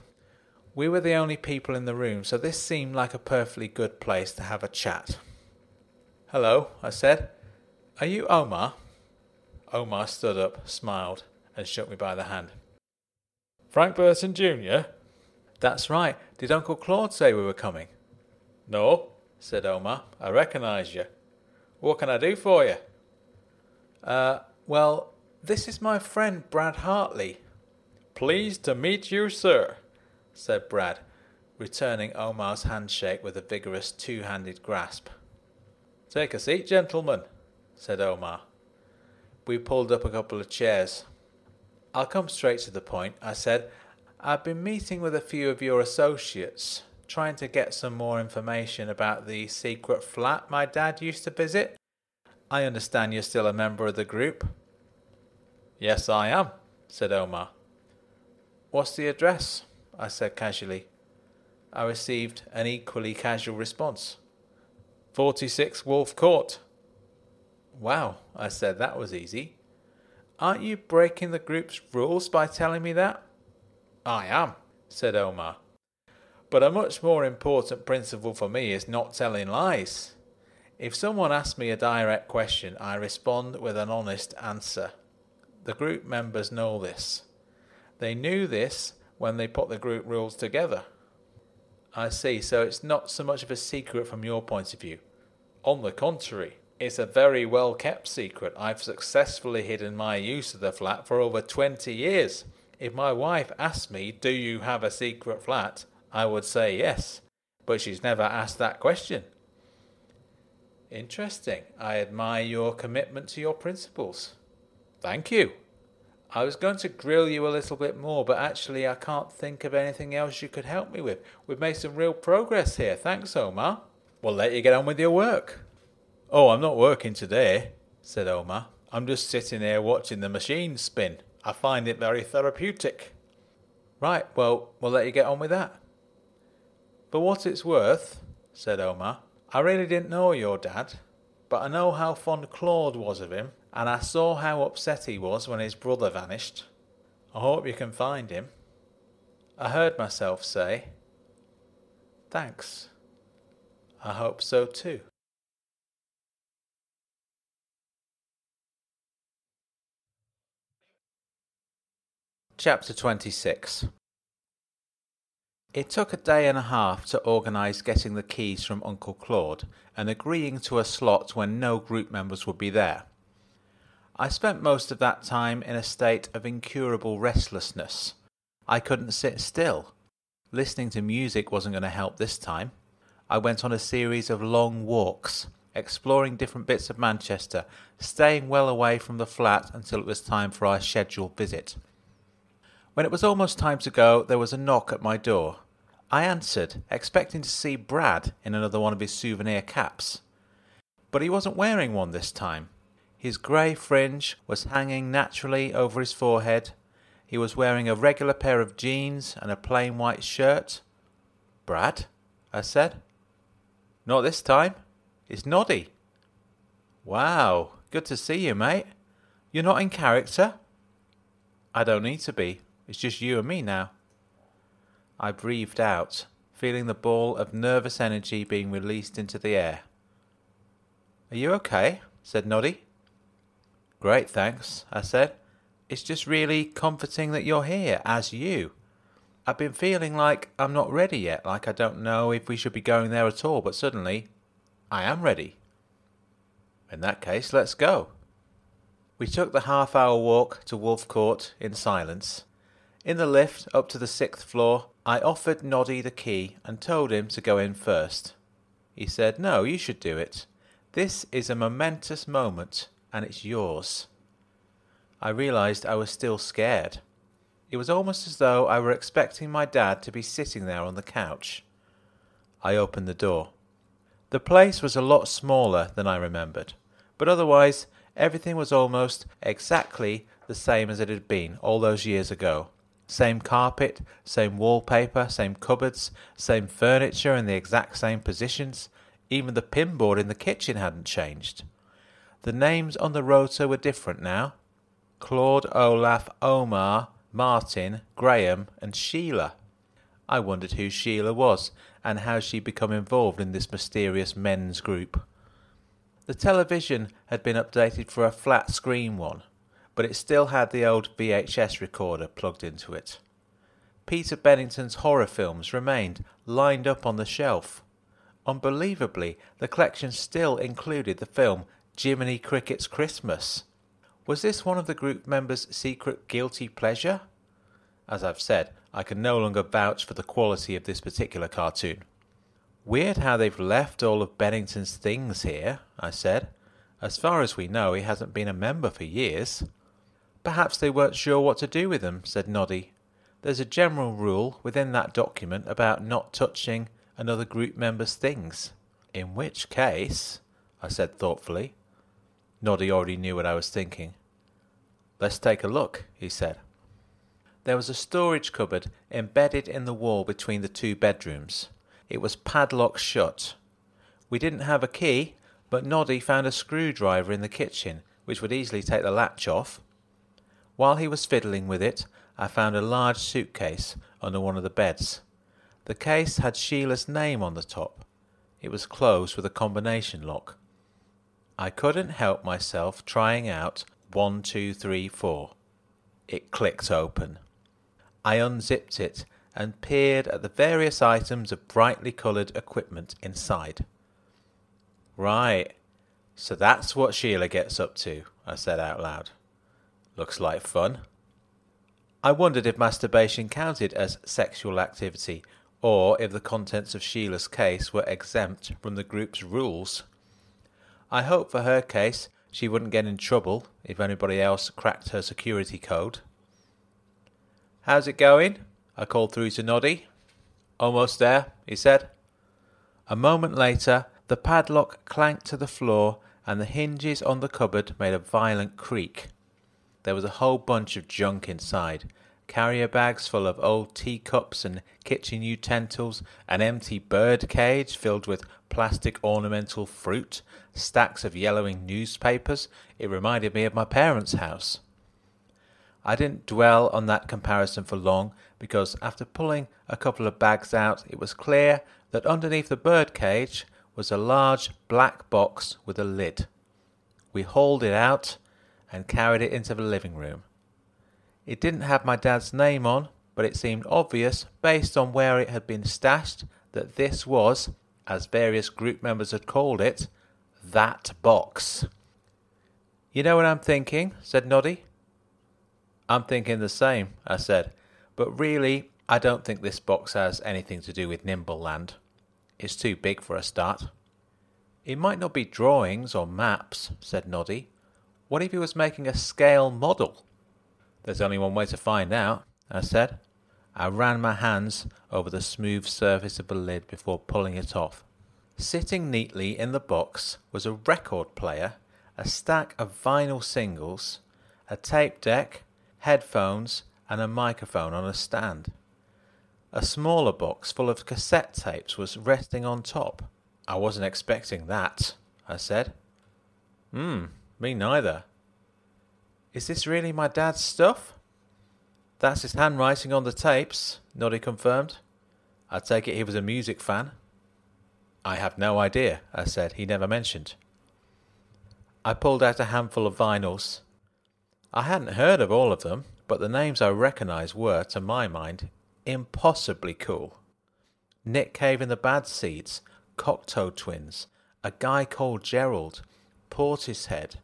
We were the only people in the room, so this seemed like a perfectly good place to have a chat. "Hello," I said. "Are you Omar?" Omar stood up, smiled, and shook me by the hand. "Frank Burton, Junior?" "That's right. Did Uncle Claude say we were coming?" "No," said Omar. "I recognise you. What can I do for you?" Uh, well, this is my friend Brad Hartley." "Pleased to meet you, sir," said Brad, returning Omar's handshake with a vigorous two-handed grasp. "Take a seat, gentlemen," said Omar. We pulled up a couple of chairs. "I'll come straight to the point," I said. "I've been meeting with a few of your associates, trying to get some more information about the secret flat my dad used to visit. I understand you're still a member of the group." "Yes, I am," said Omar. "What's the address?" I said casually. I received an equally casual response. forty-six Wolf Court." "Wow," I said, "that was easy. Aren't you breaking the group's rules by telling me that?" "I am," said Omar. "But a much more important principle for me is not telling lies. If someone asks me a direct question, I respond with an honest answer. The group members know this. They knew this when they put the group rules together." I see. So it's not so much of a secret from your point of view. On the contrary, it's a very well-kept secret. I've successfully hidden my use of the flat for over twenty years. If my wife asked me, do you have a secret flat, I would say yes. But she's never asked that question. Interesting. I admire your commitment to your principles. Thank you. I was going to grill you a little bit more, but actually I can't think of anything else you could help me with. We've made some real progress here. Thanks, Omar. We'll let you get on with your work. Oh, I'm not working today, said Omar. I'm just sitting here watching the machine spin. I find it very therapeutic. Right, well, we'll let you get on with that. For what it's worth, said Omar, I really didn't know your dad, but I know how fond Claude was of him, and I saw how upset he was when his brother vanished. I hope you can find him. I heard myself say, thanks. I hope so too. Chapter twenty-six. It took a day and a half to organise getting the keys from Uncle Claude and agreeing to a slot when no group members would be there. I spent most of that time in a state of incurable restlessness. I couldn't sit still. Listening to music wasn't going to help this time. I went on a series of long walks, exploring different bits of Manchester, staying well away from the flat until it was time for our scheduled visit. When it was almost time to go, there was a knock at my door. I answered, expecting to see Brad in another one of his souvenir caps. But he wasn't wearing one this time. His grey fringe was hanging naturally over his forehead. He was wearing a regular pair of jeans and a plain white shirt. Brad, I said. Not this time. It's Noddy. Wow, good to see you, mate. You're not in character? I don't need to be. It's just you and me now. I breathed out, feeling the ball of nervous energy being released into the air. Are you okay? Said Noddy. Great, thanks, I said. It's just really comforting that you're here, as you. I've been feeling like I'm not ready yet, like I don't know if we should be going there at all, but suddenly I am ready. In that case, let's go. We took the half-hour walk to Wolf Court in silence. In the lift up to the sixth floor, I offered Noddy the key and told him to go in first. He said, no, you should do it. This is a momentous moment, and it's yours. I realised I was still scared. It was almost as though I were expecting my dad to be sitting there on the couch. I opened the door. The place was a lot smaller than I remembered, but otherwise everything was almost exactly the same as it had been all those years ago. Same carpet, same wallpaper, same cupboards, same furniture in the exact same positions. Even the pinboard in the kitchen hadn't changed. The names on the rota were different now. Claude, Olaf, Omar, Martin, Graham and Sheila. I wondered who Sheila was and how she'd become involved in this mysterious men's group. The television had been updated for a flat-screen one, but it still had the old V H S recorder plugged into it. Peter Bennington's horror films remained lined up on the shelf. Unbelievably, the collection still included the film Jiminy Cricket's Christmas. Was this one of the group members' secret guilty pleasure? As I've said, I can no longer vouch for the quality of this particular cartoon. Weird how they've left all of Bennington's things here, I said. As far as we know, he hasn't been a member for years. Perhaps they weren't sure what to do with them, said Noddy. There's a general rule within that document about not touching another group member's things. In which case, I said thoughtfully. Noddy already knew what I was thinking. Let's take a look, he said. There was a storage cupboard embedded in the wall between the two bedrooms. It was padlocked shut. We didn't have a key, but Noddy found a screwdriver in the kitchen, which would easily take the latch off. While he was fiddling with it, I found a large suitcase under one of the beds. The case had Sheila's name on the top. It was closed with a combination lock. I couldn't help myself trying out one, two, three, four. It clicked open. I unzipped it and peered at the various items of brightly coloured equipment inside. "Right, so that's what Sheila gets up to," I said out loud. "Looks like fun." I wondered if masturbation counted as sexual activity, or if the contents of Sheila's case were exempt from the group's rules. I hoped for her case she wouldn't get in trouble if anybody else cracked her security code. "How's it going?" I called through to Noddy. "Almost there," he said. A moment later, the padlock clanked to the floor and the hinges on the cupboard made a violent creak. There was a whole bunch of junk inside, carrier bags full of old teacups and kitchen utensils, an empty bird cage filled with plastic ornamental fruit, stacks of yellowing newspapers. It reminded me of my parents' house. I didn't dwell on that comparison for long, because after pulling a couple of bags out, it was clear that underneath the bird cage was a large black box with a lid. We hauled it out and carried it into the living room. It didn't have my dad's name on, but it seemed obvious, based on where it had been stashed, that this was, as various group members had called it, that box. "You know what I'm thinking?" said Noddy. "I'm thinking the same," I said, "but really I don't think this box has anything to do with Nimbleland. It's too big for a start." "It might not be drawings or maps," said Noddy. "What if he was making a scale model?" "There's only one way to find out," I said. I ran my hands over the smooth surface of the lid before pulling it off. Sitting neatly in the box was a record player, a stack of vinyl singles, a tape deck, headphones and a microphone on a stand. A smaller box full of cassette tapes was resting on top. "I wasn't expecting that," I said. "Hmm, me neither." "Is this really my dad's stuff?" "That's his handwriting on the tapes," Noddy confirmed. "I take it he was a music fan." "I have no idea," I said. "He never mentioned." I pulled out a handful of vinyls. I hadn't heard of all of them, but the names I recognised were, to my mind, impossibly cool. Nick Cave and the Bad Seeds, Cocteau Twins, a guy called Gerald, Portishead.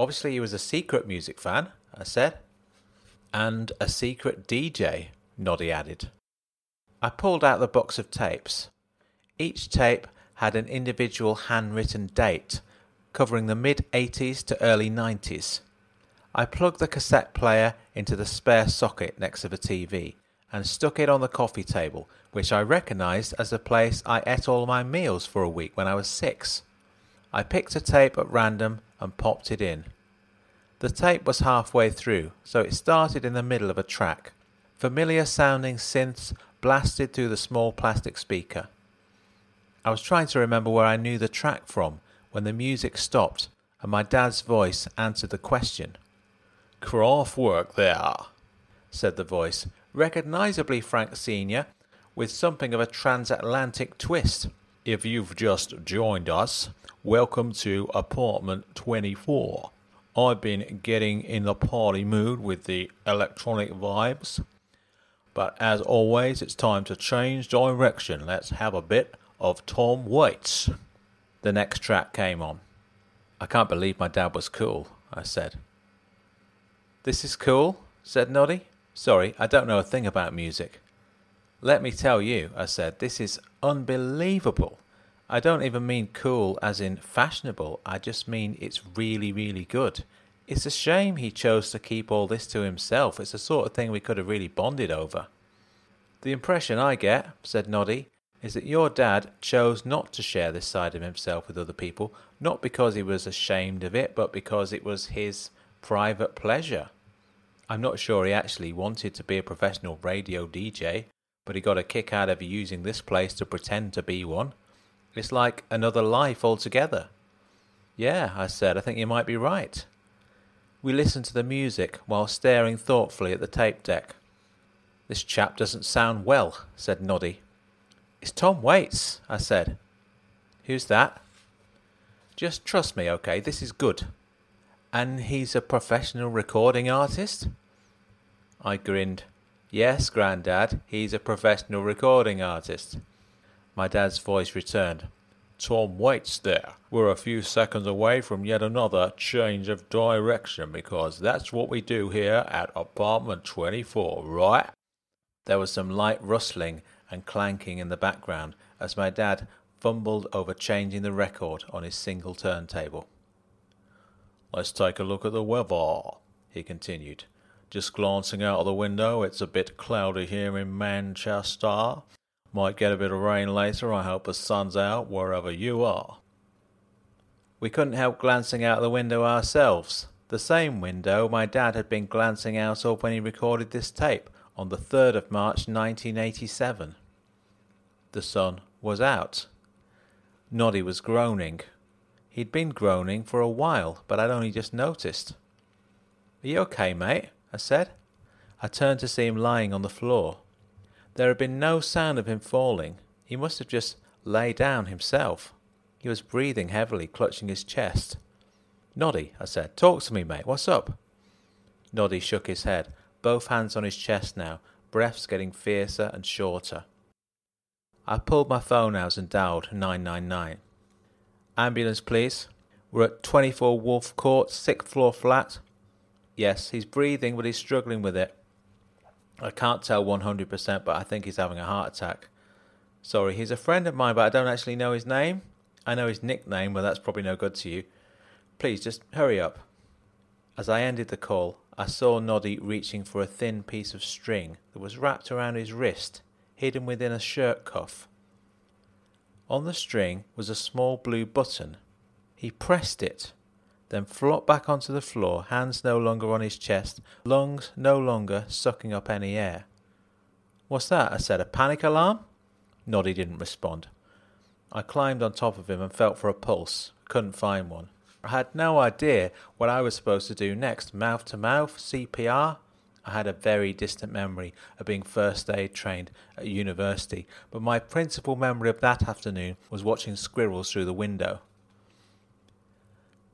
"Obviously he was a secret music fan," I said. "And a secret D J," Noddy added. I pulled out the box of tapes. Each tape had an individual handwritten date, covering the mid-eighties to early nineties. I plugged the cassette player into the spare socket next to the T V and stuck it on the coffee table, which I recognised as the place I ate all my meals for a week when I was six. I picked a tape at random and popped it in. The tape was halfway through, so it started in the middle of a track. Familiar-sounding synths blasted through the small plastic speaker. I was trying to remember where I knew the track from when the music stopped and my dad's voice answered the question. "Craft work there," said the voice, recognisably Frank Senior, with something of a transatlantic twist. "If you've just joined us, welcome to Apartment twenty-four. I've been getting in the party mood with the electronic vibes. But as always, it's time to change direction. Let's have a bit of Tom Waits." The next track came on. "I can't believe my dad was cool," I said. "This is cool," said Noddy. "Sorry, I don't know a thing about music." "Let me tell you," I said, "this is unbelievable. I don't even mean cool as in fashionable. I just mean it's really, really good. It's a shame he chose to keep all this to himself. It's the sort of thing we could have really bonded over." "The impression I get," said Noddy, "is that your dad chose not to share this side of himself with other people, not because he was ashamed of it, but because it was his private pleasure. I'm not sure he actually wanted to be a professional radio D J, but he got a kick out of using this place to pretend to be one. It's like another life altogether." "Yeah," I said, "I think you might be right." We listened to the music while staring thoughtfully at the tape deck. "This chap doesn't sound well," said Noddy. "It's Tom Waits," I said. "Who's that?" "Just trust me, okay? This is good." "And he's a professional recording artist?" I grinned. Yes, Grandad, he's a professional recording artist. My dad's voice returned. Tom waits there. We're a few seconds away from yet another change of direction because that's what we do here at Apartment twenty-four, right? There was some light rustling and clanking in the background as my dad fumbled over changing the record on his single turntable. Let's take a look at the weather, he continued. Just glancing out of the window, it's a bit cloudy here in Manchester. Might get a bit of rain later. I hope the sun's out wherever you are. We couldn't help glancing out the window ourselves. The same window my dad had been glancing out of when he recorded this tape on the third of March nineteen eighty-seven. The sun was out. Noddy was groaning. He'd been groaning for a while, but I'd only just noticed. Are you okay, mate? I said. I turned to see him lying on the floor. There had been no sound of him falling. He must have just lay down himself. He was breathing heavily, clutching his chest. Noddy, I said, talk to me, mate. What's up? Noddy shook his head, both hands on his chest now, breaths getting fiercer and shorter. I pulled my phone out and dialed nine nine nine. Ambulance, please. We're at twenty-four Wolf Court, sixth floor flat. Yes, he's breathing, but he's struggling with it. I can't tell one hundred percent, but I think he's having a heart attack. Sorry, he's a friend of mine, but I don't actually know his name. I know his nickname, but that's probably no good to you. Please, just hurry up. As I ended the call, I saw Noddy reaching for a thin piece of string that was wrapped around his wrist, hidden within a shirt cuff. On the string was a small blue button. He pressed it, then flopped back onto the floor, hands no longer on his chest, lungs no longer sucking up any air. What's that? I said. A panic alarm? Noddy didn't respond. I climbed on top of him and felt for a pulse. Couldn't find one. I had no idea what I was supposed to do next. Mouth to mouth, C P R. I had a very distant memory of being first aid trained at university, but my principal memory of that afternoon was watching squirrels through the window.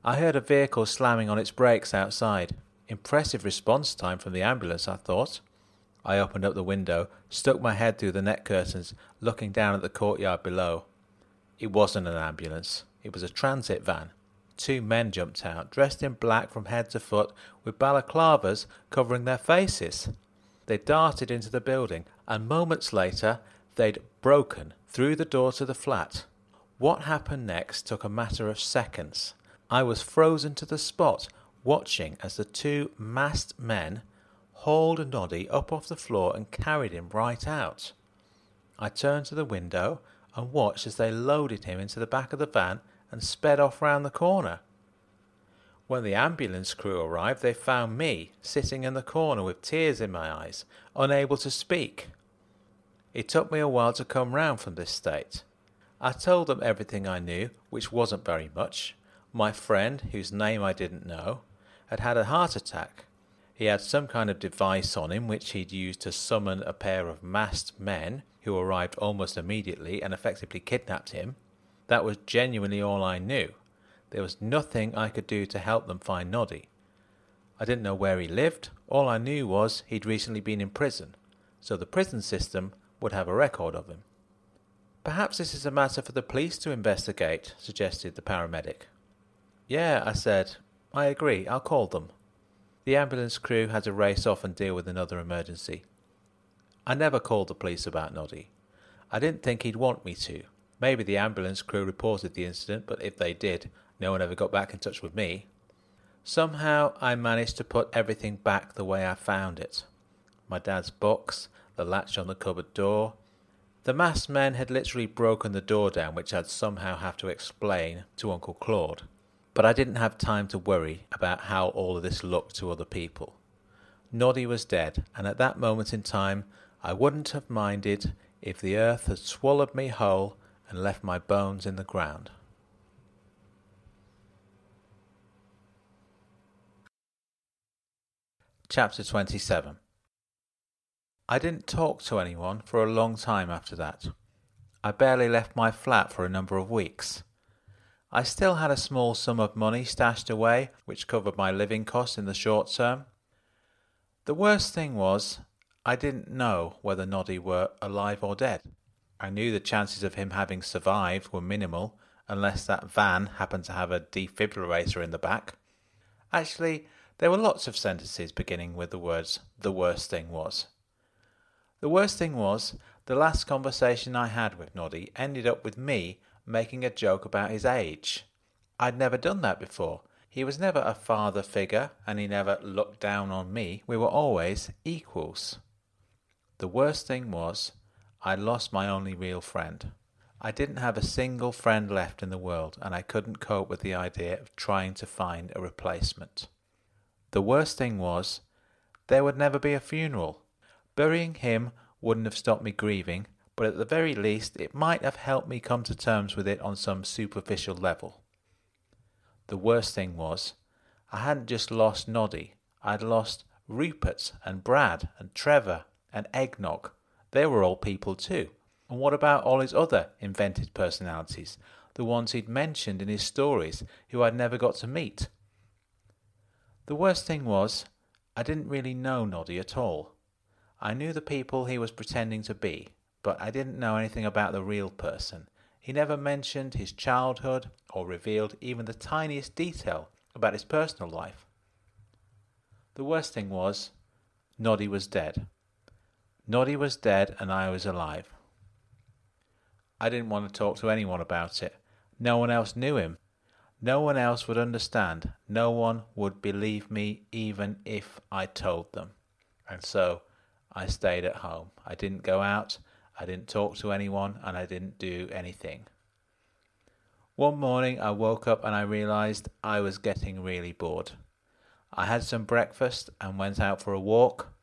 I heard a vehicle slamming on its brakes outside. Impressive response time from the ambulance, I thought. I opened up the window, stuck my head through the net curtains, looking down at the courtyard below. It wasn't an ambulance. It was a transit van. Two men jumped out, dressed in black from head to foot, with balaclavas covering their faces. They darted into the building, and moments later, they'd broken through the door to the flat. What happened next took a matter of seconds. I was frozen to the spot, watching as the two masked men hauled Noddy up off the floor and carried him right out. I turned to the window and watched as they loaded him into the back of the van and sped off round the corner. When the ambulance crew arrived, they found me sitting in the corner with tears in my eyes, unable to speak. It took me a while to come round from this state. I told them everything I knew, which wasn't very much. My friend, whose name I didn't know, had had a heart attack. He had some kind of device on him which he'd used to summon a pair of masked men who arrived almost immediately and effectively kidnapped him. That was genuinely all I knew. There was nothing I could do to help them find Noddy. I didn't know where he lived. All I knew was he'd recently been in prison, so the prison system would have a record of him. Perhaps this is a matter for the police to investigate, suggested the paramedic. Yeah, I said. I agree, I'll call them. The ambulance crew had to race off and deal with another emergency. I never called the police about Noddy. I didn't think he'd want me to. Maybe the ambulance crew reported the incident, but if they did, no one ever got back in touch with me. Somehow I managed to put everything back the way I found it. My dad's box, the latch on the cupboard door. The masked men had literally broken the door down, which I'd somehow have to explain to Uncle Claude. But I didn't have time to worry about how all of this looked to other people. Noddy was dead, and at that moment in time, I wouldn't have minded if the earth had swallowed me whole and left my bones in the ground. Chapter twenty-seven. I didn't talk to anyone for a long time after that. I barely left my flat for a number of weeks. I still had a small sum of money stashed away, which covered my living costs in the short term. The worst thing was, I didn't know whether Noddy were alive or dead. I knew the chances of him having survived were minimal, unless that van happened to have a defibrillator in the back. Actually, there were lots of sentences beginning with the words, "The worst thing was." The worst thing was, the last conversation I had with Noddy ended up with me making a joke about his age. I'd never done that before. He was never a father figure, and he never looked down on me. We were always equals. The worst thing was, I lost my only real friend. I didn't have a single friend left in the world, and I couldn't cope with the idea of trying to find a replacement. The worst thing was, there would never be a funeral. Burying him wouldn't have stopped me grieving, but at the very least it might have helped me come to terms with it on some superficial level. The worst thing was, I hadn't just lost Noddy, I'd lost Rupert and Brad and Trevor and Eggnog. They were all people too. And what about all his other invented personalities, the ones he'd mentioned in his stories, who I'd never got to meet? The worst thing was, I didn't really know Noddy at all. I knew the people he was pretending to be, but I didn't know anything about the real person. He never mentioned his childhood or revealed even the tiniest detail about his personal life. The worst thing was, Noddy was dead. Noddy was dead and I was alive. I didn't want to talk to anyone about it. No one else knew him. No one else would understand. No one would believe me even if I told them. And so I stayed at home. I didn't go out, I didn't talk to anyone, and I didn't do anything. One morning I woke up and I realised I was getting really bored. I had some breakfast and went out for a walk.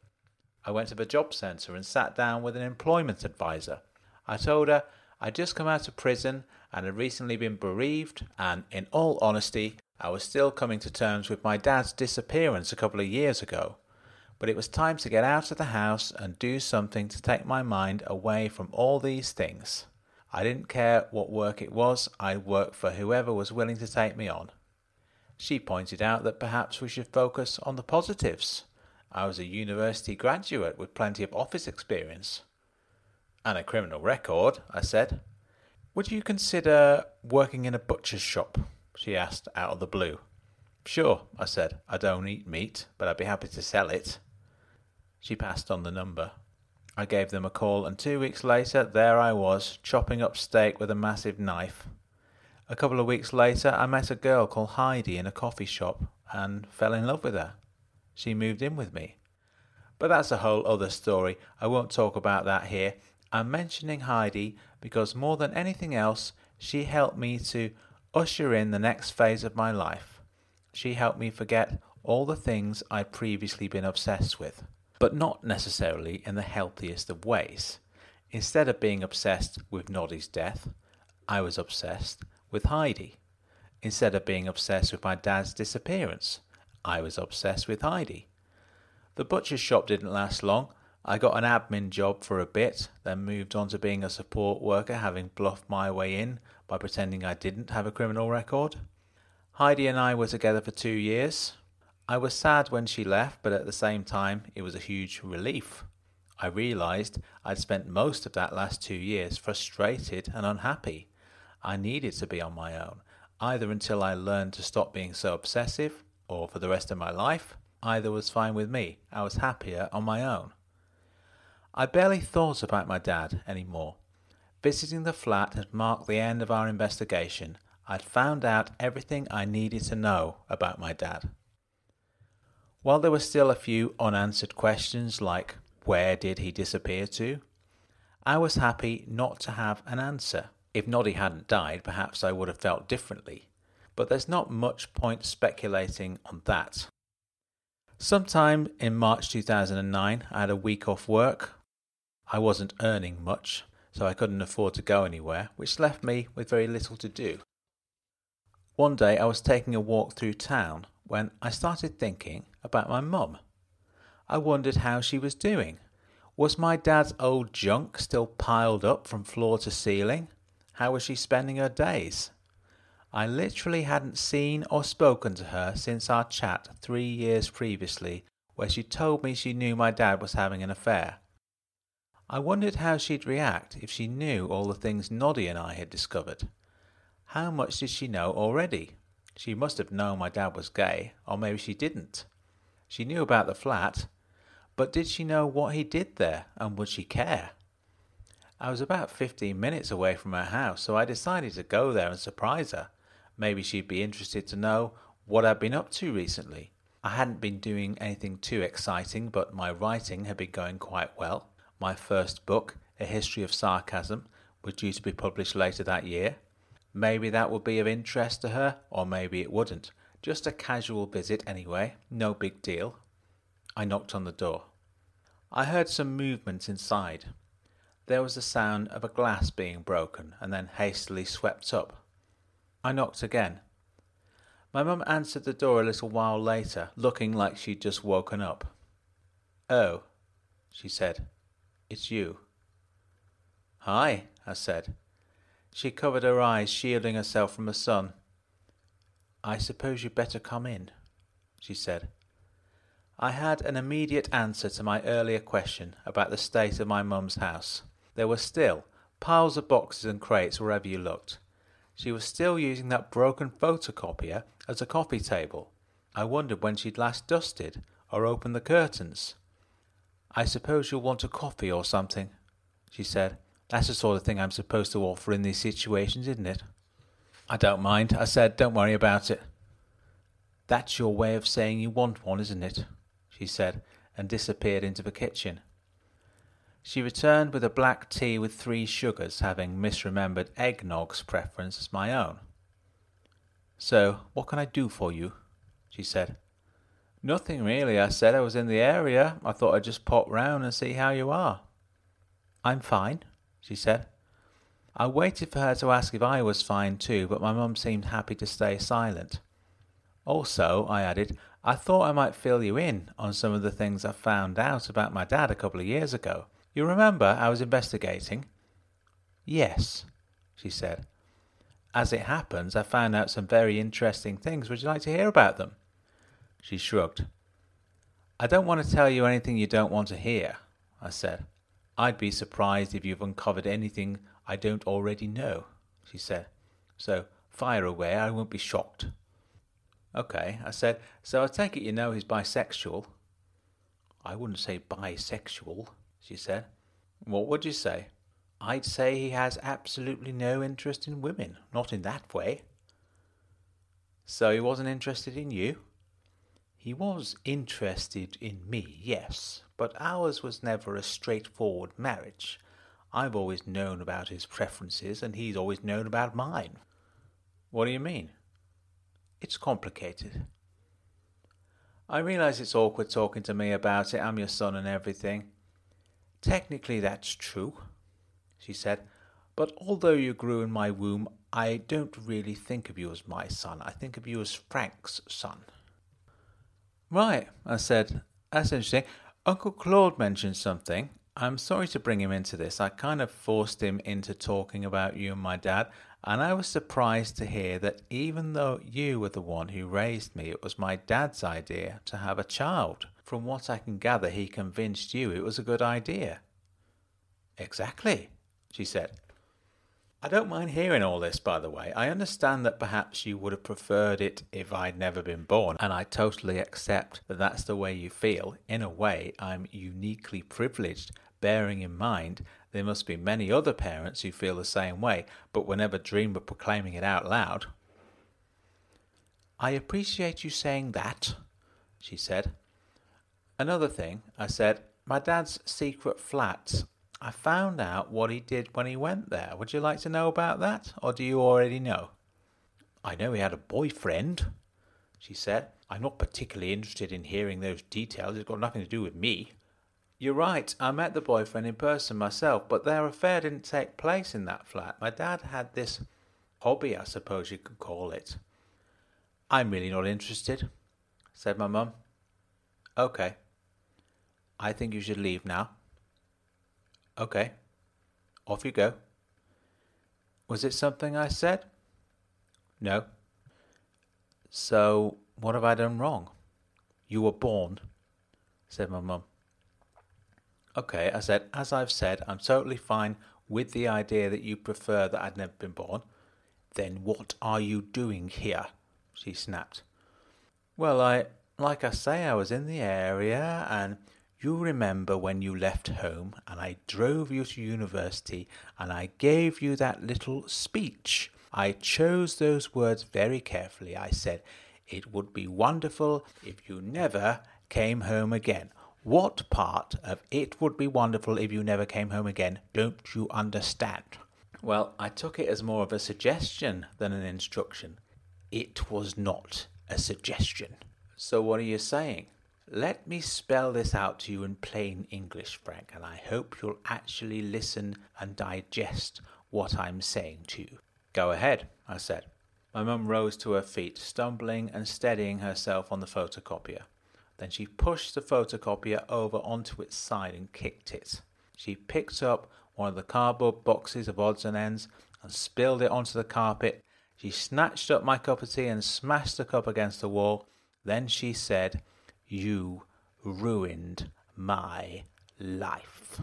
I went to the job centre and sat down with an employment advisor. I told her I'd just come out of prison and had recently been bereaved, and in all honesty, I was still coming to terms with my dad's disappearance a couple of years ago. But it was time to get out of the house and do something to take my mind away from all these things. I didn't care what work it was, I'd work for whoever was willing to take me on. She pointed out that perhaps we should focus on the positives. I was a university graduate with plenty of office experience. And a criminal record, I said. Would you consider working in a butcher's shop? She asked out of the blue. Sure, I said. I don't eat meat, but I'd be happy to sell it. She passed on the number. I gave them a call, and two weeks later, there I was, chopping up steak with a massive knife. A couple of weeks later, I met a girl called Heidi in a coffee shop and fell in love with her. She moved in with me. But that's a whole other story. I won't talk about that here. I'm mentioning Heidi because more than anything else, she helped me to usher in the next phase of my life. She helped me forget all the things I'd previously been obsessed with, but not necessarily in the healthiest of ways. Instead of being obsessed with Noddy's death, I was obsessed with Heidi. Instead of being obsessed with my dad's disappearance, I was obsessed with Heidi. The butcher's shop didn't last long. I got an admin job for a bit, then moved on to being a support worker, having bluffed my way in by pretending I didn't have a criminal record. Heidi and I were together for two years. I was sad when she left, but at the same time, it was a huge relief. I realised I'd spent most of that last two years frustrated and unhappy. I needed to be on my own, either until I learned to stop being so obsessive, or for the rest of my life. Either was fine with me. I was happier on my own. I barely thought about my dad anymore. Visiting the flat had marked the end of our investigation. I'd found out everything I needed to know about my dad. While there were still a few unanswered questions like, where did he disappear to? I was happy not to have an answer. If Noddy hadn't died, perhaps I would have felt differently. But there's not much point speculating on that. Sometime in March two thousand nine, I had a week off work. I wasn't earning much, so I couldn't afford to go anywhere, which left me with very little to do. One day I was taking a walk through town when I started thinking about my mum. I wondered how she was doing. Was my dad's old junk still piled up from floor to ceiling? How was she spending her days? I literally hadn't seen or spoken to her since our chat three years previously where she told me she knew my dad was having an affair. I wondered how she'd react if she knew all the things Noddy and I had discovered. How much did she know already? She must have known my dad was gay, or maybe she didn't. She knew about the flat, but did she know what he did there, and would she care? I was about fifteen minutes away from her house, so I decided to go there and surprise her. Maybe she'd be interested to know what I'd been up to recently. I hadn't been doing anything too exciting, but my writing had been going quite well. My first book, A History of Sarcasm, was due to be published later that year. Maybe that would be of interest to her, or maybe it wouldn't. Just a casual visit anyway, no big deal. I knocked on the door. I heard some movement inside. There was the sound of a glass being broken and then hastily swept up. I knocked again. My mum answered the door a little while later, looking like she'd just woken up. "Oh," she said. "It's you." "Hi," I said. She covered her eyes, shielding herself from the sun. "I suppose you'd better come in," she said. I had an immediate answer to my earlier question about the state of my mum's house. There were still piles of boxes and crates wherever you looked. She was still using that broken photocopier as a coffee table. I wondered when she'd last dusted or opened the curtains. "I suppose you'll want a coffee or something," she said. "That's the sort of thing I'm supposed to offer in these situations, isn't it?" "I don't mind," I said. "Don't worry about it." "That's your way of saying you want one, isn't it?" she said, and disappeared into the kitchen. She returned with a black tea with three sugars, having misremembered eggnog's preference as my own. "So, what can I do for you?" she said. "Nothing really," I said. "I was in the area. I thought I'd just pop round and see how you are." "I'm fine," she said. I waited for her to ask if I was fine too, but my mum seemed happy to stay silent. "Also," I added, "I thought I might fill you in on some of the things I found out about my dad a couple of years ago. You remember I was investigating?" "Yes," she said. "As it happens, I found out some very interesting things. Would you like to hear about them?" She shrugged. "I don't want to tell you anything you don't want to hear," I said. "I'd be surprised if you've uncovered anything I don't already know," she said. "So, fire away, I won't be shocked." "Okay," I said. "So I take it you know he's bisexual?" "I wouldn't say bisexual," she said. "What would you say?" "I'd say he has absolutely no interest in women, not in that way." "So he wasn't interested in you?" "He was interested in me, yes, but ours was never a straightforward marriage. I've always known about his preferences, and he's always known about mine." "What do you mean?" "It's complicated." "I realise it's awkward talking to me about it. I'm your son and everything." "Technically that's true," she said, "but although you grew in my womb, I don't really think of you as my son. I think of you as Frank's son." "Right," I said. "That's interesting. Uncle Claude mentioned something. I'm sorry to bring him into this. I kind of forced him into talking about you and my dad, and I was surprised to hear that even though you were the one who raised me, it was my dad's idea to have a child. From what I can gather, he convinced you it was a good idea." "Exactly," she said. "I don't mind hearing all this, by the way. I understand that perhaps you would have preferred it if I'd never been born, and I totally accept that that's the way you feel. In a way, I'm uniquely privileged, bearing in mind there must be many other parents who feel the same way, but would never dream of proclaiming it out loud." "I appreciate you saying that," she said. "Another thing," I said, "my dad's secret flat. I found out what he did when he went there. Would you like to know about that, or do you already know?" "I know he had a boyfriend," she said. "I'm not particularly interested in hearing those details. It's got nothing to do with me." "You're right. I met the boyfriend in person myself, but their affair didn't take place in that flat. My dad had this hobby, I suppose you could call it." "I'm really not interested," said my mum. "Okay. I think you should leave now." "Okay. Off you go." "Was it something I said?" "No." "So, what have I done wrong?" "You were born." said my mum. Okay, I said, as I've said, I'm totally fine with the idea that you prefer that I'd never been born. Then what are you doing here? She snapped. Well, I, like I say, I was in the area, and you remember when you left home and I drove you to university and I gave you that little speech. I chose those words very carefully. I said, it would be wonderful if you never came home again. What part of it would be wonderful if you never came home again? Don't you understand? Well, I took it as more of a suggestion than an instruction. It was not a suggestion. So what are you saying? Let me spell this out to you in plain English, Frank, and I hope you'll actually listen and digest what I'm saying to you. Go ahead, I said. My mum rose to her feet, stumbling and steadying herself on the photocopier. Then she pushed the photocopier over onto its side and kicked it. She picked up one of the cardboard boxes of odds and ends and spilled it onto the carpet. She snatched up my cup of tea and smashed the cup against the wall. Then she said, "You ruined my life."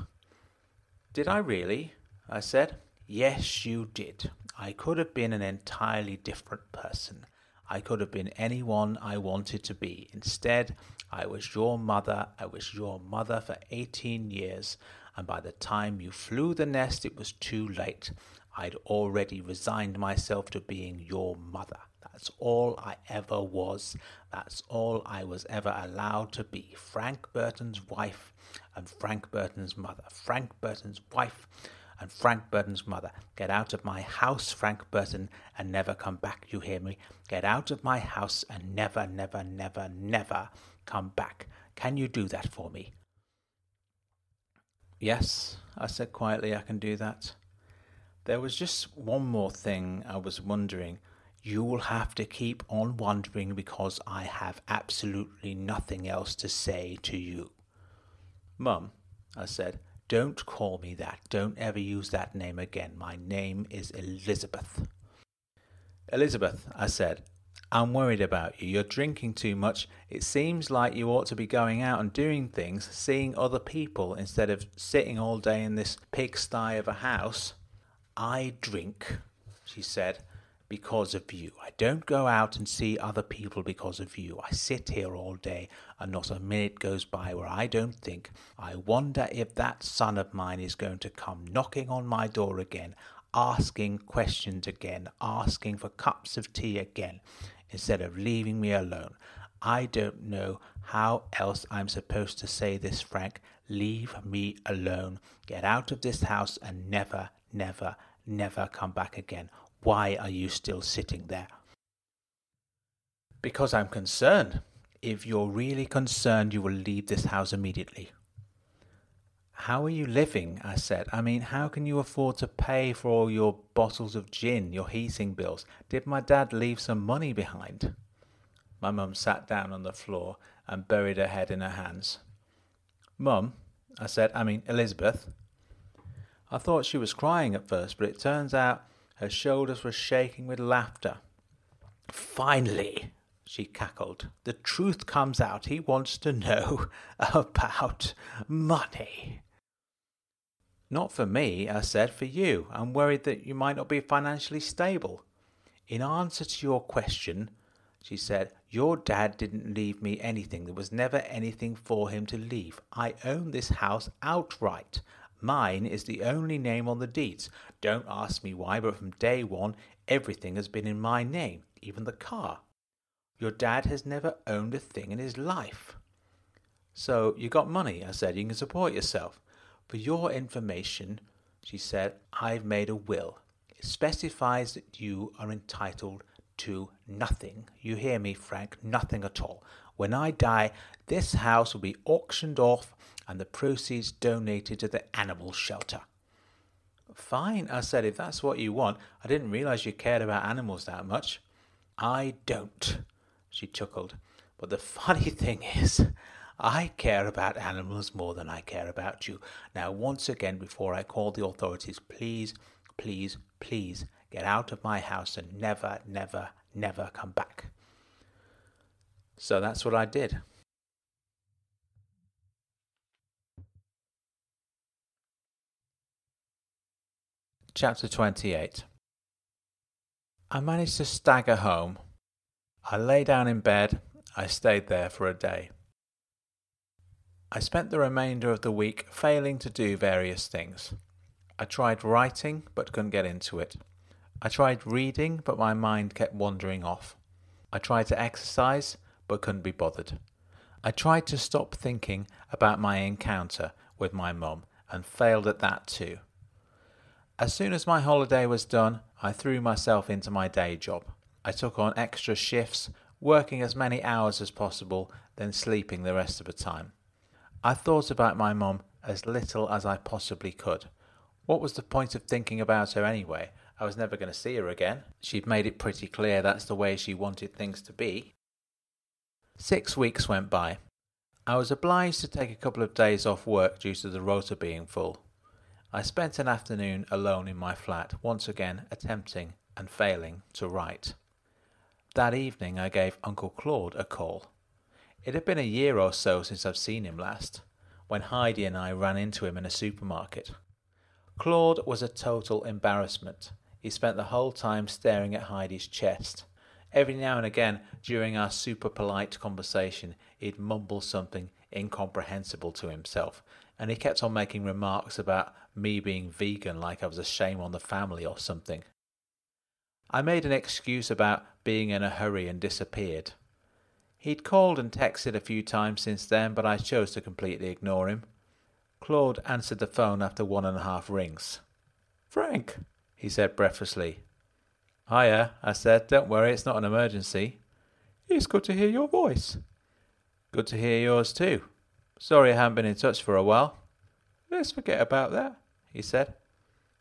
"Did I really?" I said. "Yes, you did. I could have been an entirely different person. I could have been anyone I wanted to be. Instead, I was your mother. I was your mother for eighteen years, and by the time you flew the nest, it was too late. I'd already resigned myself to being your mother. That's all I ever was. That's all I was ever allowed to be. Frank Burton's wife and Frank Burton's mother. Frank Burton's wife and Frank Burton's mother. Get out of my house, Frank Burton, and never come back, you hear me? Get out of my house and never, never, never, never come back. Can you do that for me?" "Yes," I said quietly, "I can do that." There was just one more thing I was wondering. You will have to keep on wondering, because I have absolutely nothing else to say to you. "Mum," I said, "don't call me that. Don't ever use that name again. My name is Elizabeth." "Elizabeth," I said, "I'm worried about you. You're drinking too much. It seems like you ought to be going out and doing things, seeing other people, instead of sitting all day in this pigsty of a house." "I drink," she said, "because of you. I don't go out and see other people because of you. I sit here all day and not a minute goes by where I don't think, I wonder if that son of mine is going to come knocking on my door again, asking questions again, asking for cups of tea again, instead of leaving me alone. I don't know how else I'm supposed to say this, Frank. Leave me alone. Get out of this house and never, never, never come back again. Why are you still sitting there?" "Because I'm concerned. If you're really concerned, you will leave this house immediately." "How are you living?" I said. "I mean, how can you afford to pay for all your bottles of gin, your heating bills? Did my dad leave some money behind?" My mum sat down on the floor and buried her head in her hands. "Mum," I said, "I mean, Elizabeth." I thought she was crying at first, but it turns out her shoulders were shaking with laughter. "Finally," she cackled, "the truth comes out. He wants to know about money." "Not for me," I said, "for you. I'm worried that you might not be financially stable." "In answer to your question," she said, "your dad didn't leave me anything. There was never anything for him to leave. I own this house outright. Mine is the only name on the deeds. Don't ask me why, but from day one, everything has been in my name, even the car. Your dad has never owned a thing in his life." "So you got money," I said. "You can support yourself." "For your information," she said, "I've made a will. It specifies that you are entitled to nothing. You hear me, Frank? Nothing at all. When I die, this house will be auctioned off and the proceeds donated to the animal shelter." "Fine," I said, "if that's what you want. I didn't realise you cared about animals that much." "I don't," she chuckled. "But the funny thing is, I care about animals more than I care about you. Now, once again, before I call the authorities, please, please, please get out of my house and never, never, never come back." So that's what I did. Chapter twenty-eight. I managed to stagger home. I lay down in bed. I stayed there for a day. I spent the remainder of the week failing to do various things. I tried writing, but couldn't get into it. I tried reading, but my mind kept wandering off. I tried to exercise, but couldn't be bothered. I tried to stop thinking about my encounter with my mum, and failed at that too. As soon as my holiday was done, I threw myself into my day job. I took on extra shifts, working as many hours as possible, then sleeping the rest of the time. I thought about my mum as little as I possibly could. What was the point of thinking about her anyway? I was never going to see her again. She'd made it pretty clear that's the way she wanted things to be. Six weeks went by. I was obliged to take a couple of days off work due to the rota being full. I spent an afternoon alone in my flat, once again attempting and failing to write. That evening I gave Uncle Claude a call. It had been a year or so since I've seen him last, when Heidi and I ran into him in a supermarket. Claude was a total embarrassment. He spent the whole time staring at Heidi's chest. Every now and again, during our super polite conversation, he'd mumble something incomprehensible to himself, and he kept on making remarks about me being vegan like I was a shame on the family or something. I made an excuse about being in a hurry and disappeared. He'd called and texted a few times since then, but I chose to completely ignore him. Claude answered the phone after one and a half rings. "Frank," he said breathlessly. "Hiya," I said. "Don't worry, it's not an emergency." "It's good to hear your voice." "Good to hear yours too. Sorry I haven't been in touch for a while." "Let's forget about that," he said.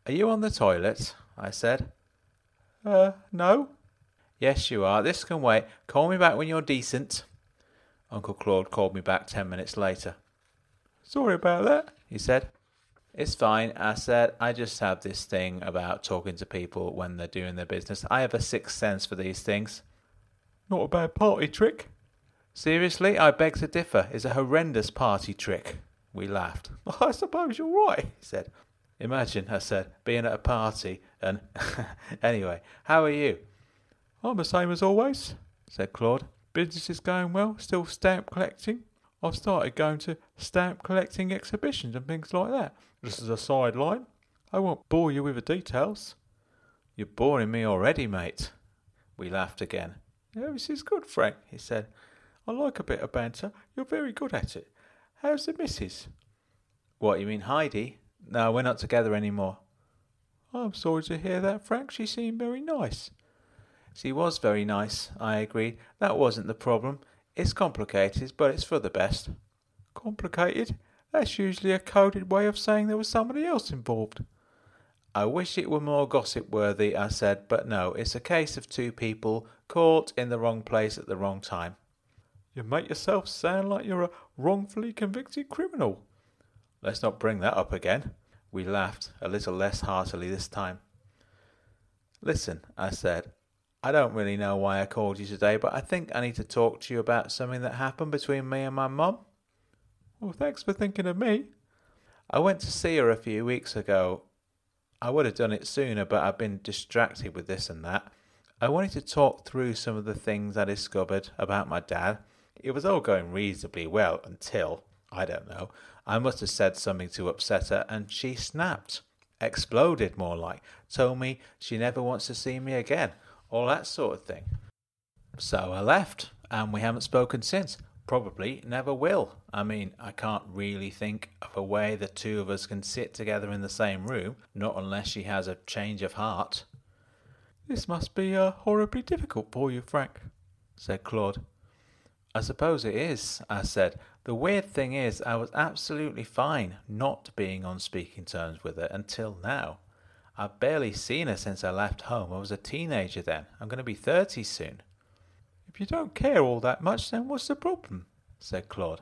"Are you on the toilet?" I said. Uh, no." "Yes, you are. This can wait. Call me back when you're decent." Uncle Claude called me back ten minutes later. "Sorry about that," he said. "It's fine," I said. "I just have this thing about talking to people when they're doing their business. I have a sixth sense for these things." "Not a bad party trick." "Seriously, I beg to differ. It's a horrendous party trick." We laughed. "I suppose you're right," he said. "Imagine," I said, "being at a party and..." "Anyway, how are you?" "I'm the same as always," said Claude. "Business is going well, still stamp collecting. I've started going to stamp collecting exhibitions and things like that, just as a sideline. I won't bore you with the details." "You're boring me already, mate." We laughed again. "Yeah, this is good, Frank," he said. "I like a bit of banter. You're very good at it. How's the missus?" "What, you mean Heidi? No, we're not together anymore." "I'm sorry to hear that, Frank. She seemed very nice." "She was very nice," I agreed. "That wasn't the problem. It's complicated, but it's for the best." "Complicated? That's usually a coded way of saying there was somebody else involved." "I wish it were more gossip-worthy," I said, "but no, it's a case of two people caught in the wrong place at the wrong time." "You make yourself sound like you're a wrongfully convicted criminal." "Let's not bring that up again." We laughed, a little less heartily this time. "Listen," I said, "I don't really know why I called you today, but I think I need to talk to you about something that happened between me and my mum." "Well, thanks for thinking of me." "I went to see her a few weeks ago. I would have done it sooner, but I've been distracted with this and that. I wanted to talk through some of the things I discovered about my dad. It was all going reasonably well until, I don't know, I must have said something to upset her, and she snapped. Exploded, more like. Told me she never wants to see me again. All that sort of thing. So I left, and we haven't spoken since. Probably never will. I mean, I can't really think of a way the two of us can sit together in the same room, not unless she has a change of heart." "This must be uh, horribly difficult for you, Frank," said Claude. "I suppose it is," I said. "The weird thing is, I was absolutely fine not being on speaking terms with her until now. I've barely seen her since I left home. I was a teenager then. I'm going to be thirty soon." "If you don't care all that much, then what's the problem?" said Claude.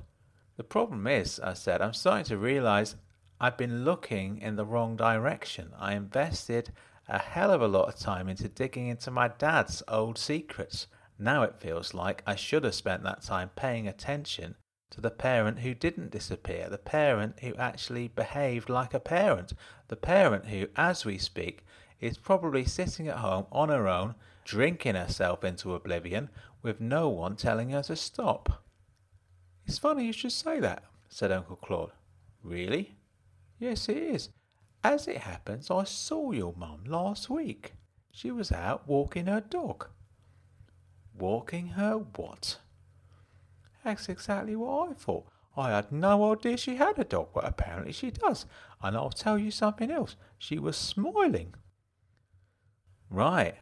"The problem is," I said, "I'm starting to realise I've been looking in the wrong direction. I invested a hell of a lot of time into digging into my dad's old secrets. Now it feels like I should have spent that time paying attention to the parent who didn't disappear, the parent who actually behaved like a parent, the parent who, as we speak, is probably sitting at home on her own, drinking herself into oblivion, with no one telling her to stop. "It's funny you should say that," said Uncle Claude. "Really?" "Yes, it is. As it happens, I saw your mum last week. She was out walking her dog." "Walking her what?" "That's exactly what I thought. I had no idea she had a dog, but apparently she does. And I'll tell you something else. She was smiling." "Right.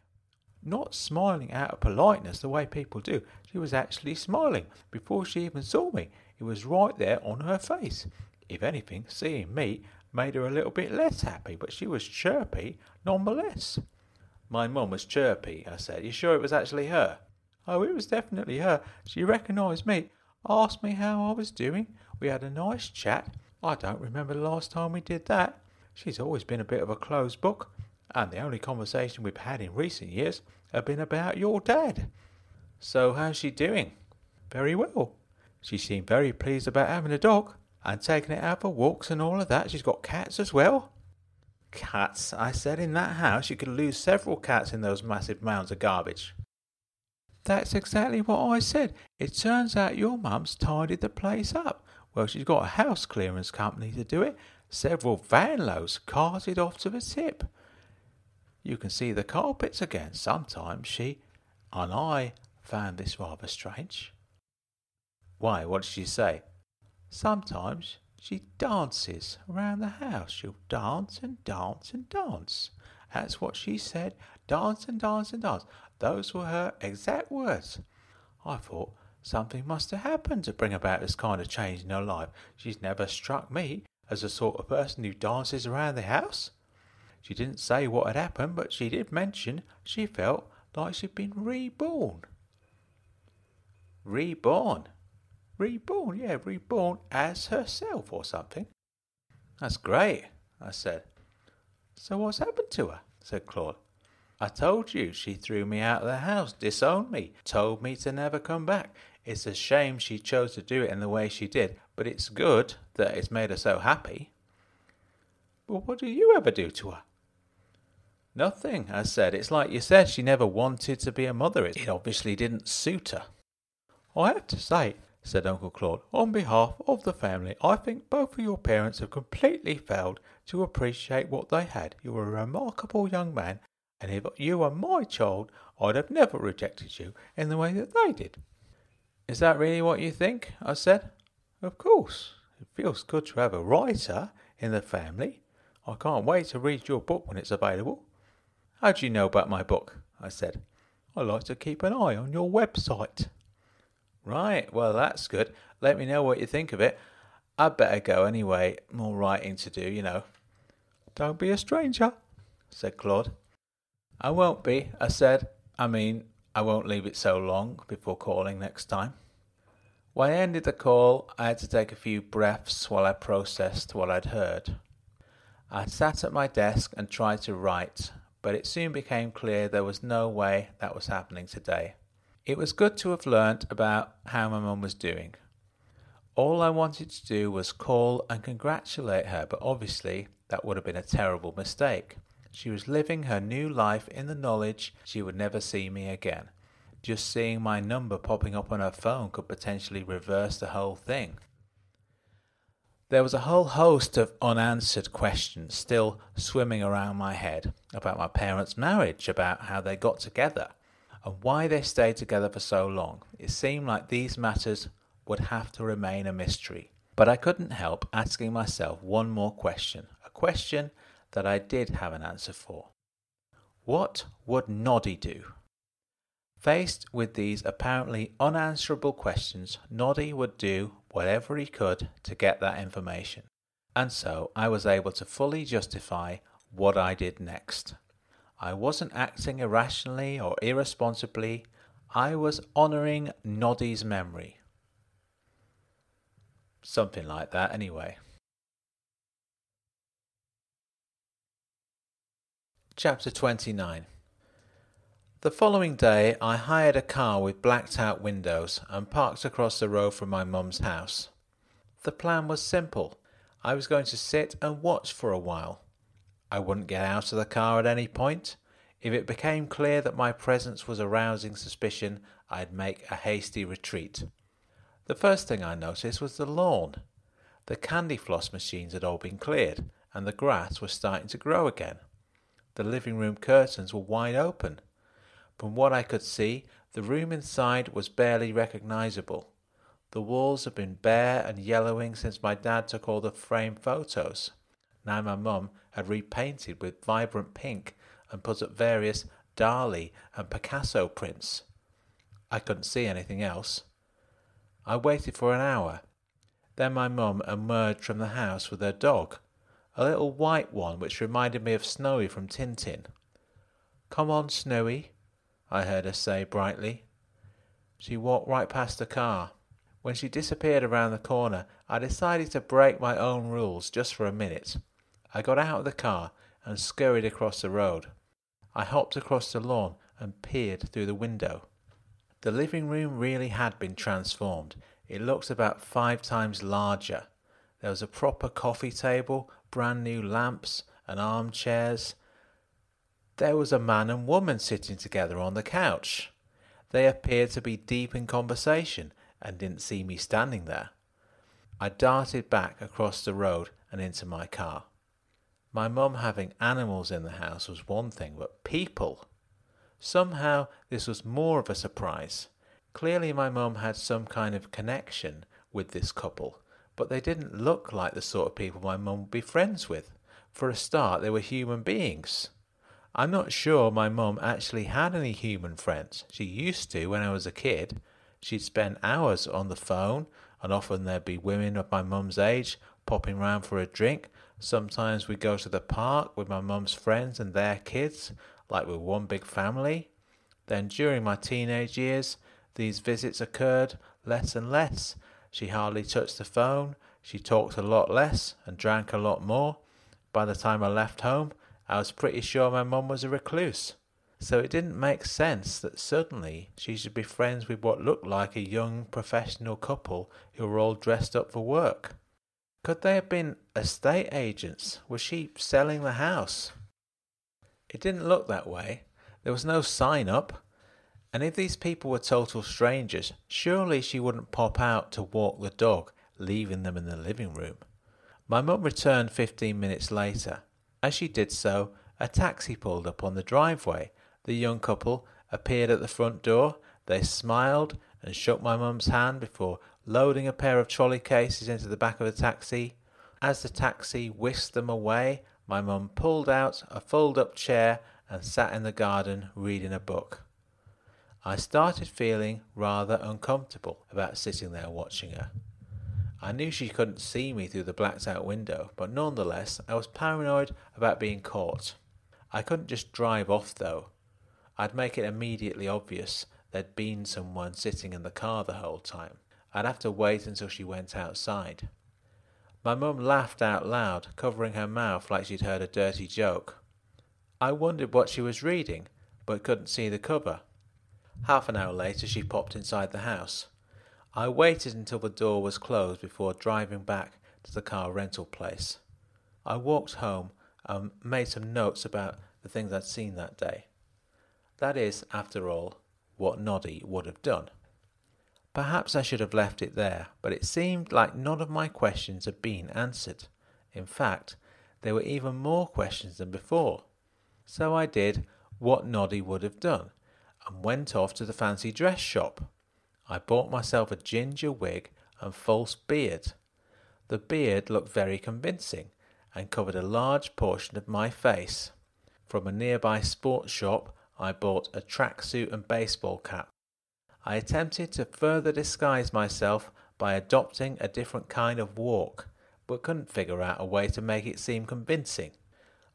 Not smiling out of politeness the way people do. She was actually smiling before she even saw me. It was right there on her face. If anything, seeing me made her a little bit less happy, but she was chirpy nonetheless." "My mum was chirpy," I said. "You sure it was actually her?" "Oh, it was definitely her. She recognised me, asked me how I was doing. We had a nice chat. I don't remember the last time we did that. She's always been a bit of a closed book, and the only conversation we've had in recent years have been about your dad." "So how's she doing?" "Very well. She seemed very pleased about having a dog, and taking it out for walks and all of that. She's got cats as well." "Cats?" I said. "In that house you could lose several cats in those massive mounds of garbage." "That's exactly what I said. It turns out your mum's tidied the place up. Well, she's got a house clearance company to do it. Several van loads carted off to the tip. You can see the carpets again. Sometimes she..." And I found this rather strange. "Why, what did she say?" "Sometimes she dances around the house. She'll dance and dance and dance. That's what she said. Dance and dance and dance. Those were her exact words. I thought something must have happened to bring about this kind of change in her life. She's never struck me as the sort of person who dances around the house. She didn't say what had happened, but she did mention she felt like she'd been reborn." Reborn? Reborn, yeah, reborn as herself or something. "That's great," I said. "So what's happened to her?" said Claude. "I told you, she threw me out of the house, disowned me, told me to never come back. It's a shame she chose to do it in the way she did, but it's good that it's made her so happy." "Well, what do you ever do to her?" "Nothing," I said. "It's like you said, she never wanted to be a mother. It obviously didn't suit her." "I have to say," said Uncle Claude, "on behalf of the family, I think both of your parents have completely failed to appreciate what they had. You were a remarkable young man, and if you were my child, I'd have never rejected you in the way that they did." "Is that really what you think?" I said. "Of course. It feels good to have a writer in the family. I can't wait to read your book when it's available." "How do you know about my book?" I said. "I like to keep an eye on your website." "Right, well, that's good. Let me know what you think of it. I'd better go anyway. More writing to do, you know." "Don't be a stranger," said Claude. "I won't be," I said. "I mean, I won't leave it so long before calling next time." When I ended the call, I had to take a few breaths while I processed what I'd heard. I sat at my desk and tried to write, but it soon became clear there was no way that was happening today. It was good to have learnt about how my mum was doing. All I wanted to do was call and congratulate her, but obviously that would have been a terrible mistake. She was living her new life in the knowledge she would never see me again. Just seeing my number popping up on her phone could potentially reverse the whole thing. There was a whole host of unanswered questions still swimming around my head about my parents' marriage, about how they got together, and why they stayed together for so long. It seemed like these matters would have to remain a mystery. But I couldn't help asking myself one more question, a question that I did have an answer for. What would Noddy do? Faced with these apparently unanswerable questions, Noddy would do whatever he could to get that information. And so I was able to fully justify what I did next. I wasn't acting irrationally or irresponsibly. I was honouring Noddy's memory. Something like that, anyway. Chapter twenty-nine. The following day I hired a car with blacked-out windows and parked across the road from my mum's house. The plan was simple. I was going to sit and watch for a while. I wouldn't get out of the car at any point. If it became clear that my presence was arousing suspicion, I'd make a hasty retreat. The first thing I noticed was the lawn. The candy floss machines had all been cleared, and the grass was starting to grow again. The living room curtains were wide open. From what I could see, the room inside was barely recognisable. The walls had been bare and yellowing since my dad took all the frame photos. Now my mum had repainted with vibrant pink and put up various Dali and Picasso prints. I couldn't see anything else. I waited for an hour. Then my mum emerged from the house with her dog, a little white one which reminded me of Snowy from Tintin. "Come on, Snowy," I heard her say brightly. She walked right past the car. When she disappeared around the corner, I decided to break my own rules just for a minute. I got out of the car and scurried across the road. I hopped across the lawn and peered through the window. The living room really had been transformed. It looked about five times larger. There was a proper coffee table, brand new lamps and armchairs. There was a man and woman sitting together on the couch. They appeared to be deep in conversation and didn't see me standing there. I darted back across the road and into my car. My mum having animals in the house was one thing, but people. Somehow this was more of a surprise. Clearly my mum had some kind of connection with this couple, but they didn't look like the sort of people my mum would be friends with. For a start, they were human beings. I'm not sure my mum actually had any human friends. She used to when I was a kid. She'd spend hours on the phone, and often there'd be women of my mum's age popping round for a drink. Sometimes we'd go to the park with my mum's friends and their kids, like we're one big family. Then during my teenage years, these visits occurred less and less. She hardly touched the phone, she talked a lot less and drank a lot more. By the time I left home, I was pretty sure my mum was a recluse, so it didn't make sense that suddenly she should be friends with what looked like a young professional couple who were all dressed up for work. Could they have been estate agents? Was she selling the house? It didn't look that way. There was no sign up, and if these people were total strangers, surely she wouldn't pop out to walk the dog, leaving them in the living room. My mum returned fifteen minutes later. As she did so, a taxi pulled up on the driveway. The young couple appeared at the front door. They smiled and shook my mum's hand before loading a pair of trolley cases into the back of the taxi. As the taxi whisked them away, my mum pulled out a fold-up chair and sat in the garden reading a book. I started feeling rather uncomfortable about sitting there watching her. I knew she couldn't see me through the blacked-out window, but nonetheless, I was paranoid about being caught. I couldn't just drive off, though. I'd make it immediately obvious there'd been someone sitting in the car the whole time. I'd have to wait until she went outside. My mum laughed out loud, covering her mouth like she'd heard a dirty joke. I wondered what she was reading, but couldn't see the cover. Half an hour later, she popped inside the house. I waited until the door was closed before driving back to the car rental place. I walked home and made some notes about the things I'd seen that day. That is, after all, what Noddy would have done. Perhaps I should have left it there, but it seemed like none of my questions had been answered. In fact, there were even more questions than before. So I did what Noddy would have done and went off to the fancy dress shop. I bought myself a ginger wig and false beard. The beard looked very convincing and covered a large portion of my face. From a nearby sports shop, I bought a tracksuit and baseball cap. I attempted to further disguise myself by adopting a different kind of walk, but couldn't figure out a way to make it seem convincing.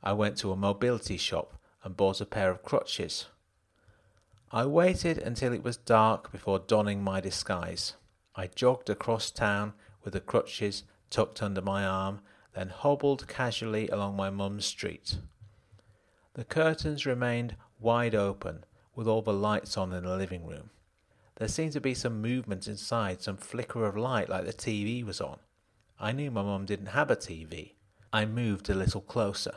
I went to a mobility shop and bought a pair of crutches. I waited until it was dark before donning my disguise. I jogged across town with the crutches tucked under my arm, then hobbled casually along my mum's street. The curtains remained wide open, with all the lights on in the living room. There seemed to be some movement inside, some flicker of light like the T V was on. I knew my mum didn't have a T V. I moved a little closer.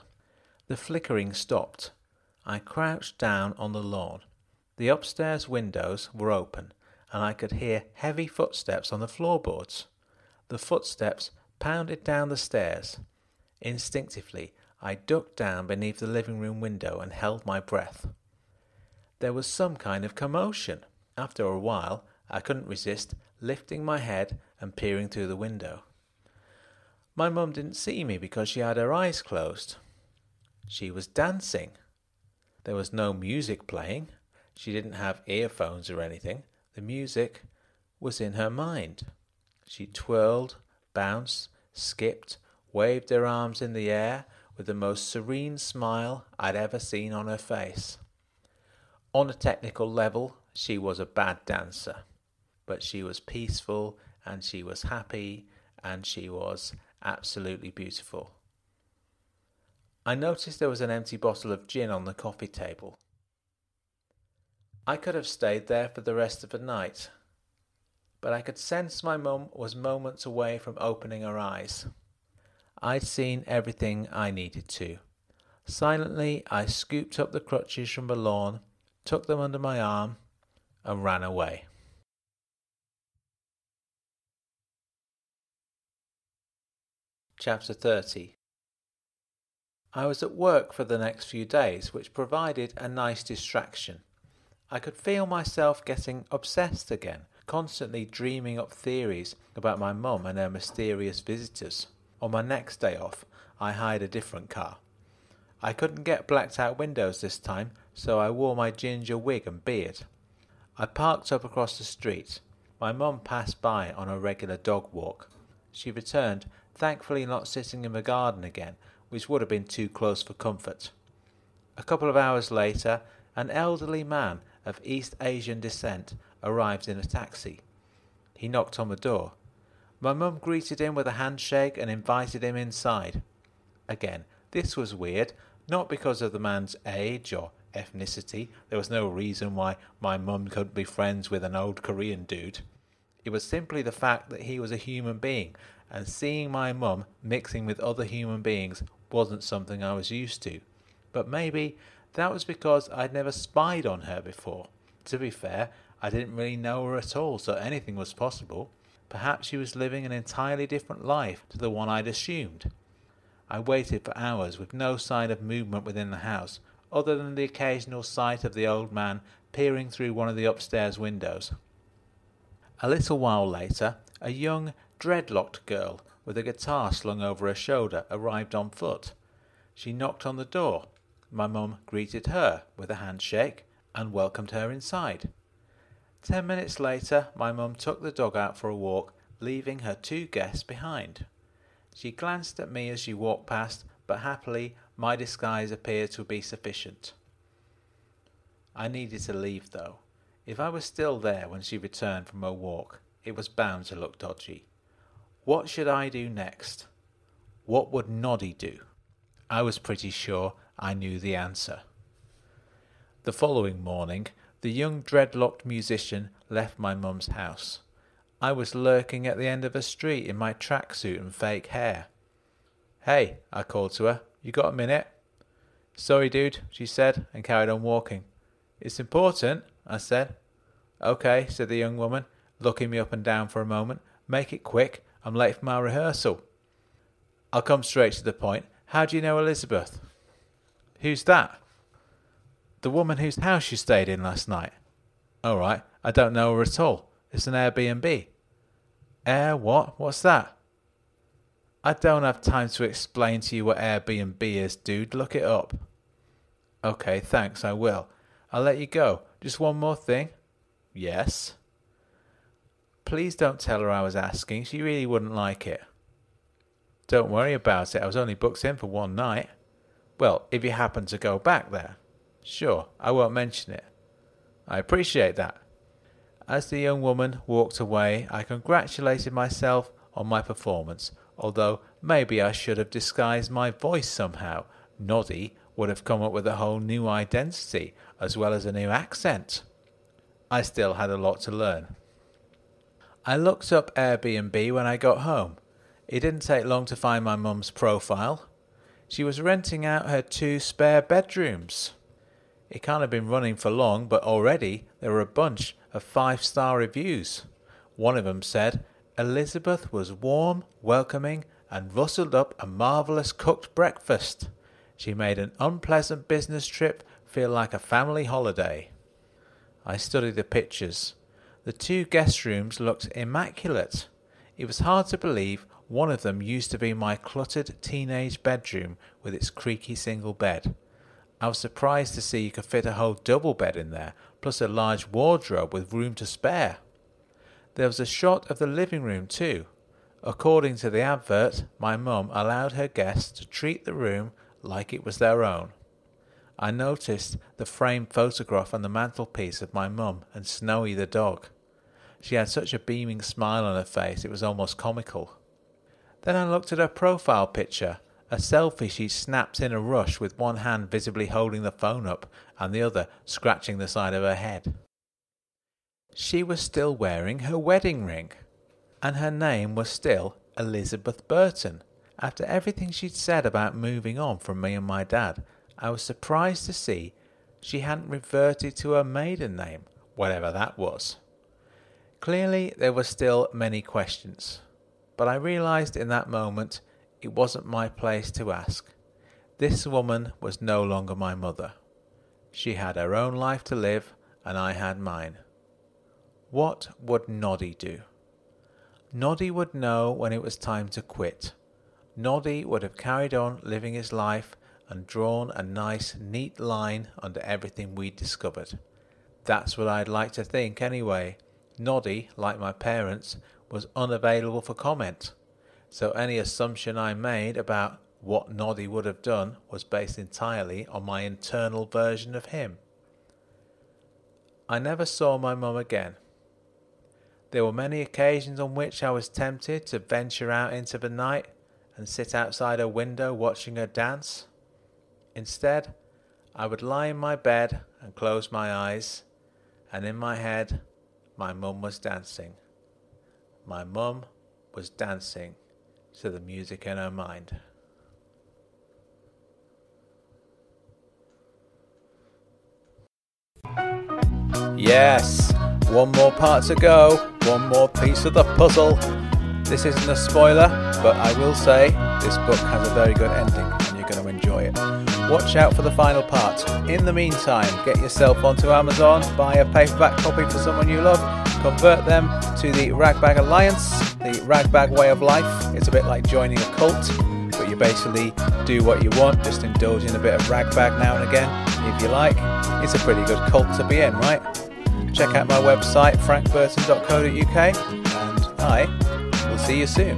The flickering stopped. I crouched down on the lawn. The upstairs windows were open, and I could hear heavy footsteps on the floorboards. The footsteps pounded down the stairs. Instinctively, I ducked down beneath the living room window and held my breath. There was some kind of commotion. After a while, I couldn't resist lifting my head and peering through the window. My mum didn't see me because she had her eyes closed. She was dancing. There was no music playing. She didn't have earphones or anything. The music was in her mind. She twirled, bounced, skipped, waved her arms in the air with the most serene smile I'd ever seen on her face. On a technical level, she was a bad dancer, but she was peaceful and she was happy and she was absolutely beautiful. I noticed there was an empty bottle of gin on the coffee table. I could have stayed there for the rest of the night, but I could sense my mum was moments away from opening her eyes. I'd seen everything I needed to. Silently, I scooped up the crutches from the lawn, tucked them under my arm, and ran away. Chapter thirty. I was at work for the next few days, which provided a nice distraction. I could feel myself getting obsessed again, constantly dreaming up theories about my mum and her mysterious visitors. On my next day off, I hired a different car. I couldn't get blacked-out windows this time, so I wore my ginger wig and beard. I parked up across the street. My mum passed by on a regular dog walk. She returned, thankfully not sitting in the garden again, which would have been too close for comfort. A couple of hours later, an elderly man of East Asian descent arrived in a taxi. He knocked on the door. My mum greeted him with a handshake and invited him inside. Again, this was weird, not because of the man's age or ethnicity. There was no reason why my mum couldn't be friends with an old Korean dude. It was simply the fact that he was a human being, and seeing my mum mixing with other human beings wasn't something I was used to. But maybe that was because I'd never spied on her before. To be fair, I didn't really know her at all, so anything was possible. Perhaps she was living an entirely different life to the one I'd assumed. I waited for hours with no sign of movement within the house, other than the occasional sight of the old man peering through one of the upstairs windows. A little while later, a young, dreadlocked girl with a guitar slung over her shoulder arrived on foot. She knocked on the door. My mum greeted her with a handshake and welcomed her inside. Ten minutes later, my mum took the dog out for a walk, leaving her two guests behind. She glanced at me as she walked past, but happily my disguise appeared to be sufficient. I needed to leave, though. If I was still there when she returned from her walk, it was bound to look dodgy. What should I do next? What would Noddy do? I was pretty sure I knew the answer. The following morning, the young dreadlocked musician left my mum's house. I was lurking at the end of a street in my tracksuit and fake hair. "Hey," I called to her, "you got a minute?" "Sorry, dude," she said, and carried on walking. "It's important," I said. "Okay," said the young woman, looking me up and down for a moment. "Make it quick, I'm late for my rehearsal." "I'll come straight to the point. How do you know Elizabeth?" "Who's that?" "The woman whose house you stayed in last night." "All right, I don't know her at all. It's an Airbnb." "Air what? What's that?" "I don't have time to explain to you what Airbnb is, dude. Look it up." "Okay, thanks, I will. I'll let you go. Just one more thing." "Yes." "Please don't tell her I was asking. She really wouldn't like it." "Don't worry about it. I was only booked in for one night." "Well, if you happen to go back there." "Sure, I won't mention it." "I appreciate that." As the young woman walked away, I congratulated myself on my performance, although maybe I should have disguised my voice somehow. Noddy would have come up with a whole new identity as well as a new accent. I still had a lot to learn. I looked up Airbnb when I got home. It didn't take long to find my mum's profile. She was renting out her two spare bedrooms. It can't have been running for long, but already there were a bunch of five-star reviews. One of them said, Elizabeth was warm, welcoming, and rustled up a marvellous cooked breakfast. She made an unpleasant business trip feel like a family holiday. I studied the pictures. The two guest rooms looked immaculate. It was hard to believe one of them used to be my cluttered teenage bedroom with its creaky single bed. I was surprised to see you could fit a whole double bed in there, plus a large wardrobe with room to spare. There was a shot of the living room too. According to the advert, my mum allowed her guests to treat the room like it was their own. I noticed the framed photograph on the mantelpiece of my mum and Snowy the dog. She had such a beaming smile on her face, it was almost comical. Then I looked at her profile picture, a selfie she snapped in a rush with one hand visibly holding the phone up and the other scratching the side of her head. She was still wearing her wedding ring, and her name was still Elizabeth Burton. After everything she'd said about moving on from me and my dad, I was surprised to see she hadn't reverted to her maiden name, whatever that was. Clearly, there were still many questions, but I realised in that moment it wasn't my place to ask. This woman was no longer my mother. She had her own life to live, and I had mine. What would Noddy do? Noddy would know when it was time to quit. Noddy would have carried on living his life and drawn a nice, neat line under everything we'd discovered. That's what I'd like to think anyway. Noddy, like my parents, was unavailable for comment, so any assumption I made about what Noddy would have done was based entirely on my internal version of him. I never saw my mum again. There were many occasions on which I was tempted to venture out into the night and sit outside her window watching her dance. Instead, I would lie in my bed and close my eyes, and in my head, my mum was dancing. My mum was dancing to the music in her mind. Yes, one more part to go, one more piece of the puzzle. This isn't a spoiler, but I will say this book has a very good ending and you're going to enjoy it. Watch out for the final part. In the meantime, get yourself onto Amazon, buy a paperback copy for someone you love, convert them to the Ragbag Alliance, the Ragbag way of life. It's a bit like joining a cult, but you basically do what you want, just indulge in a bit of Ragbag now and again, if you like. It's a pretty good cult to be in, right? Check out my website, frank burton dot co dot u k, and I will see you soon.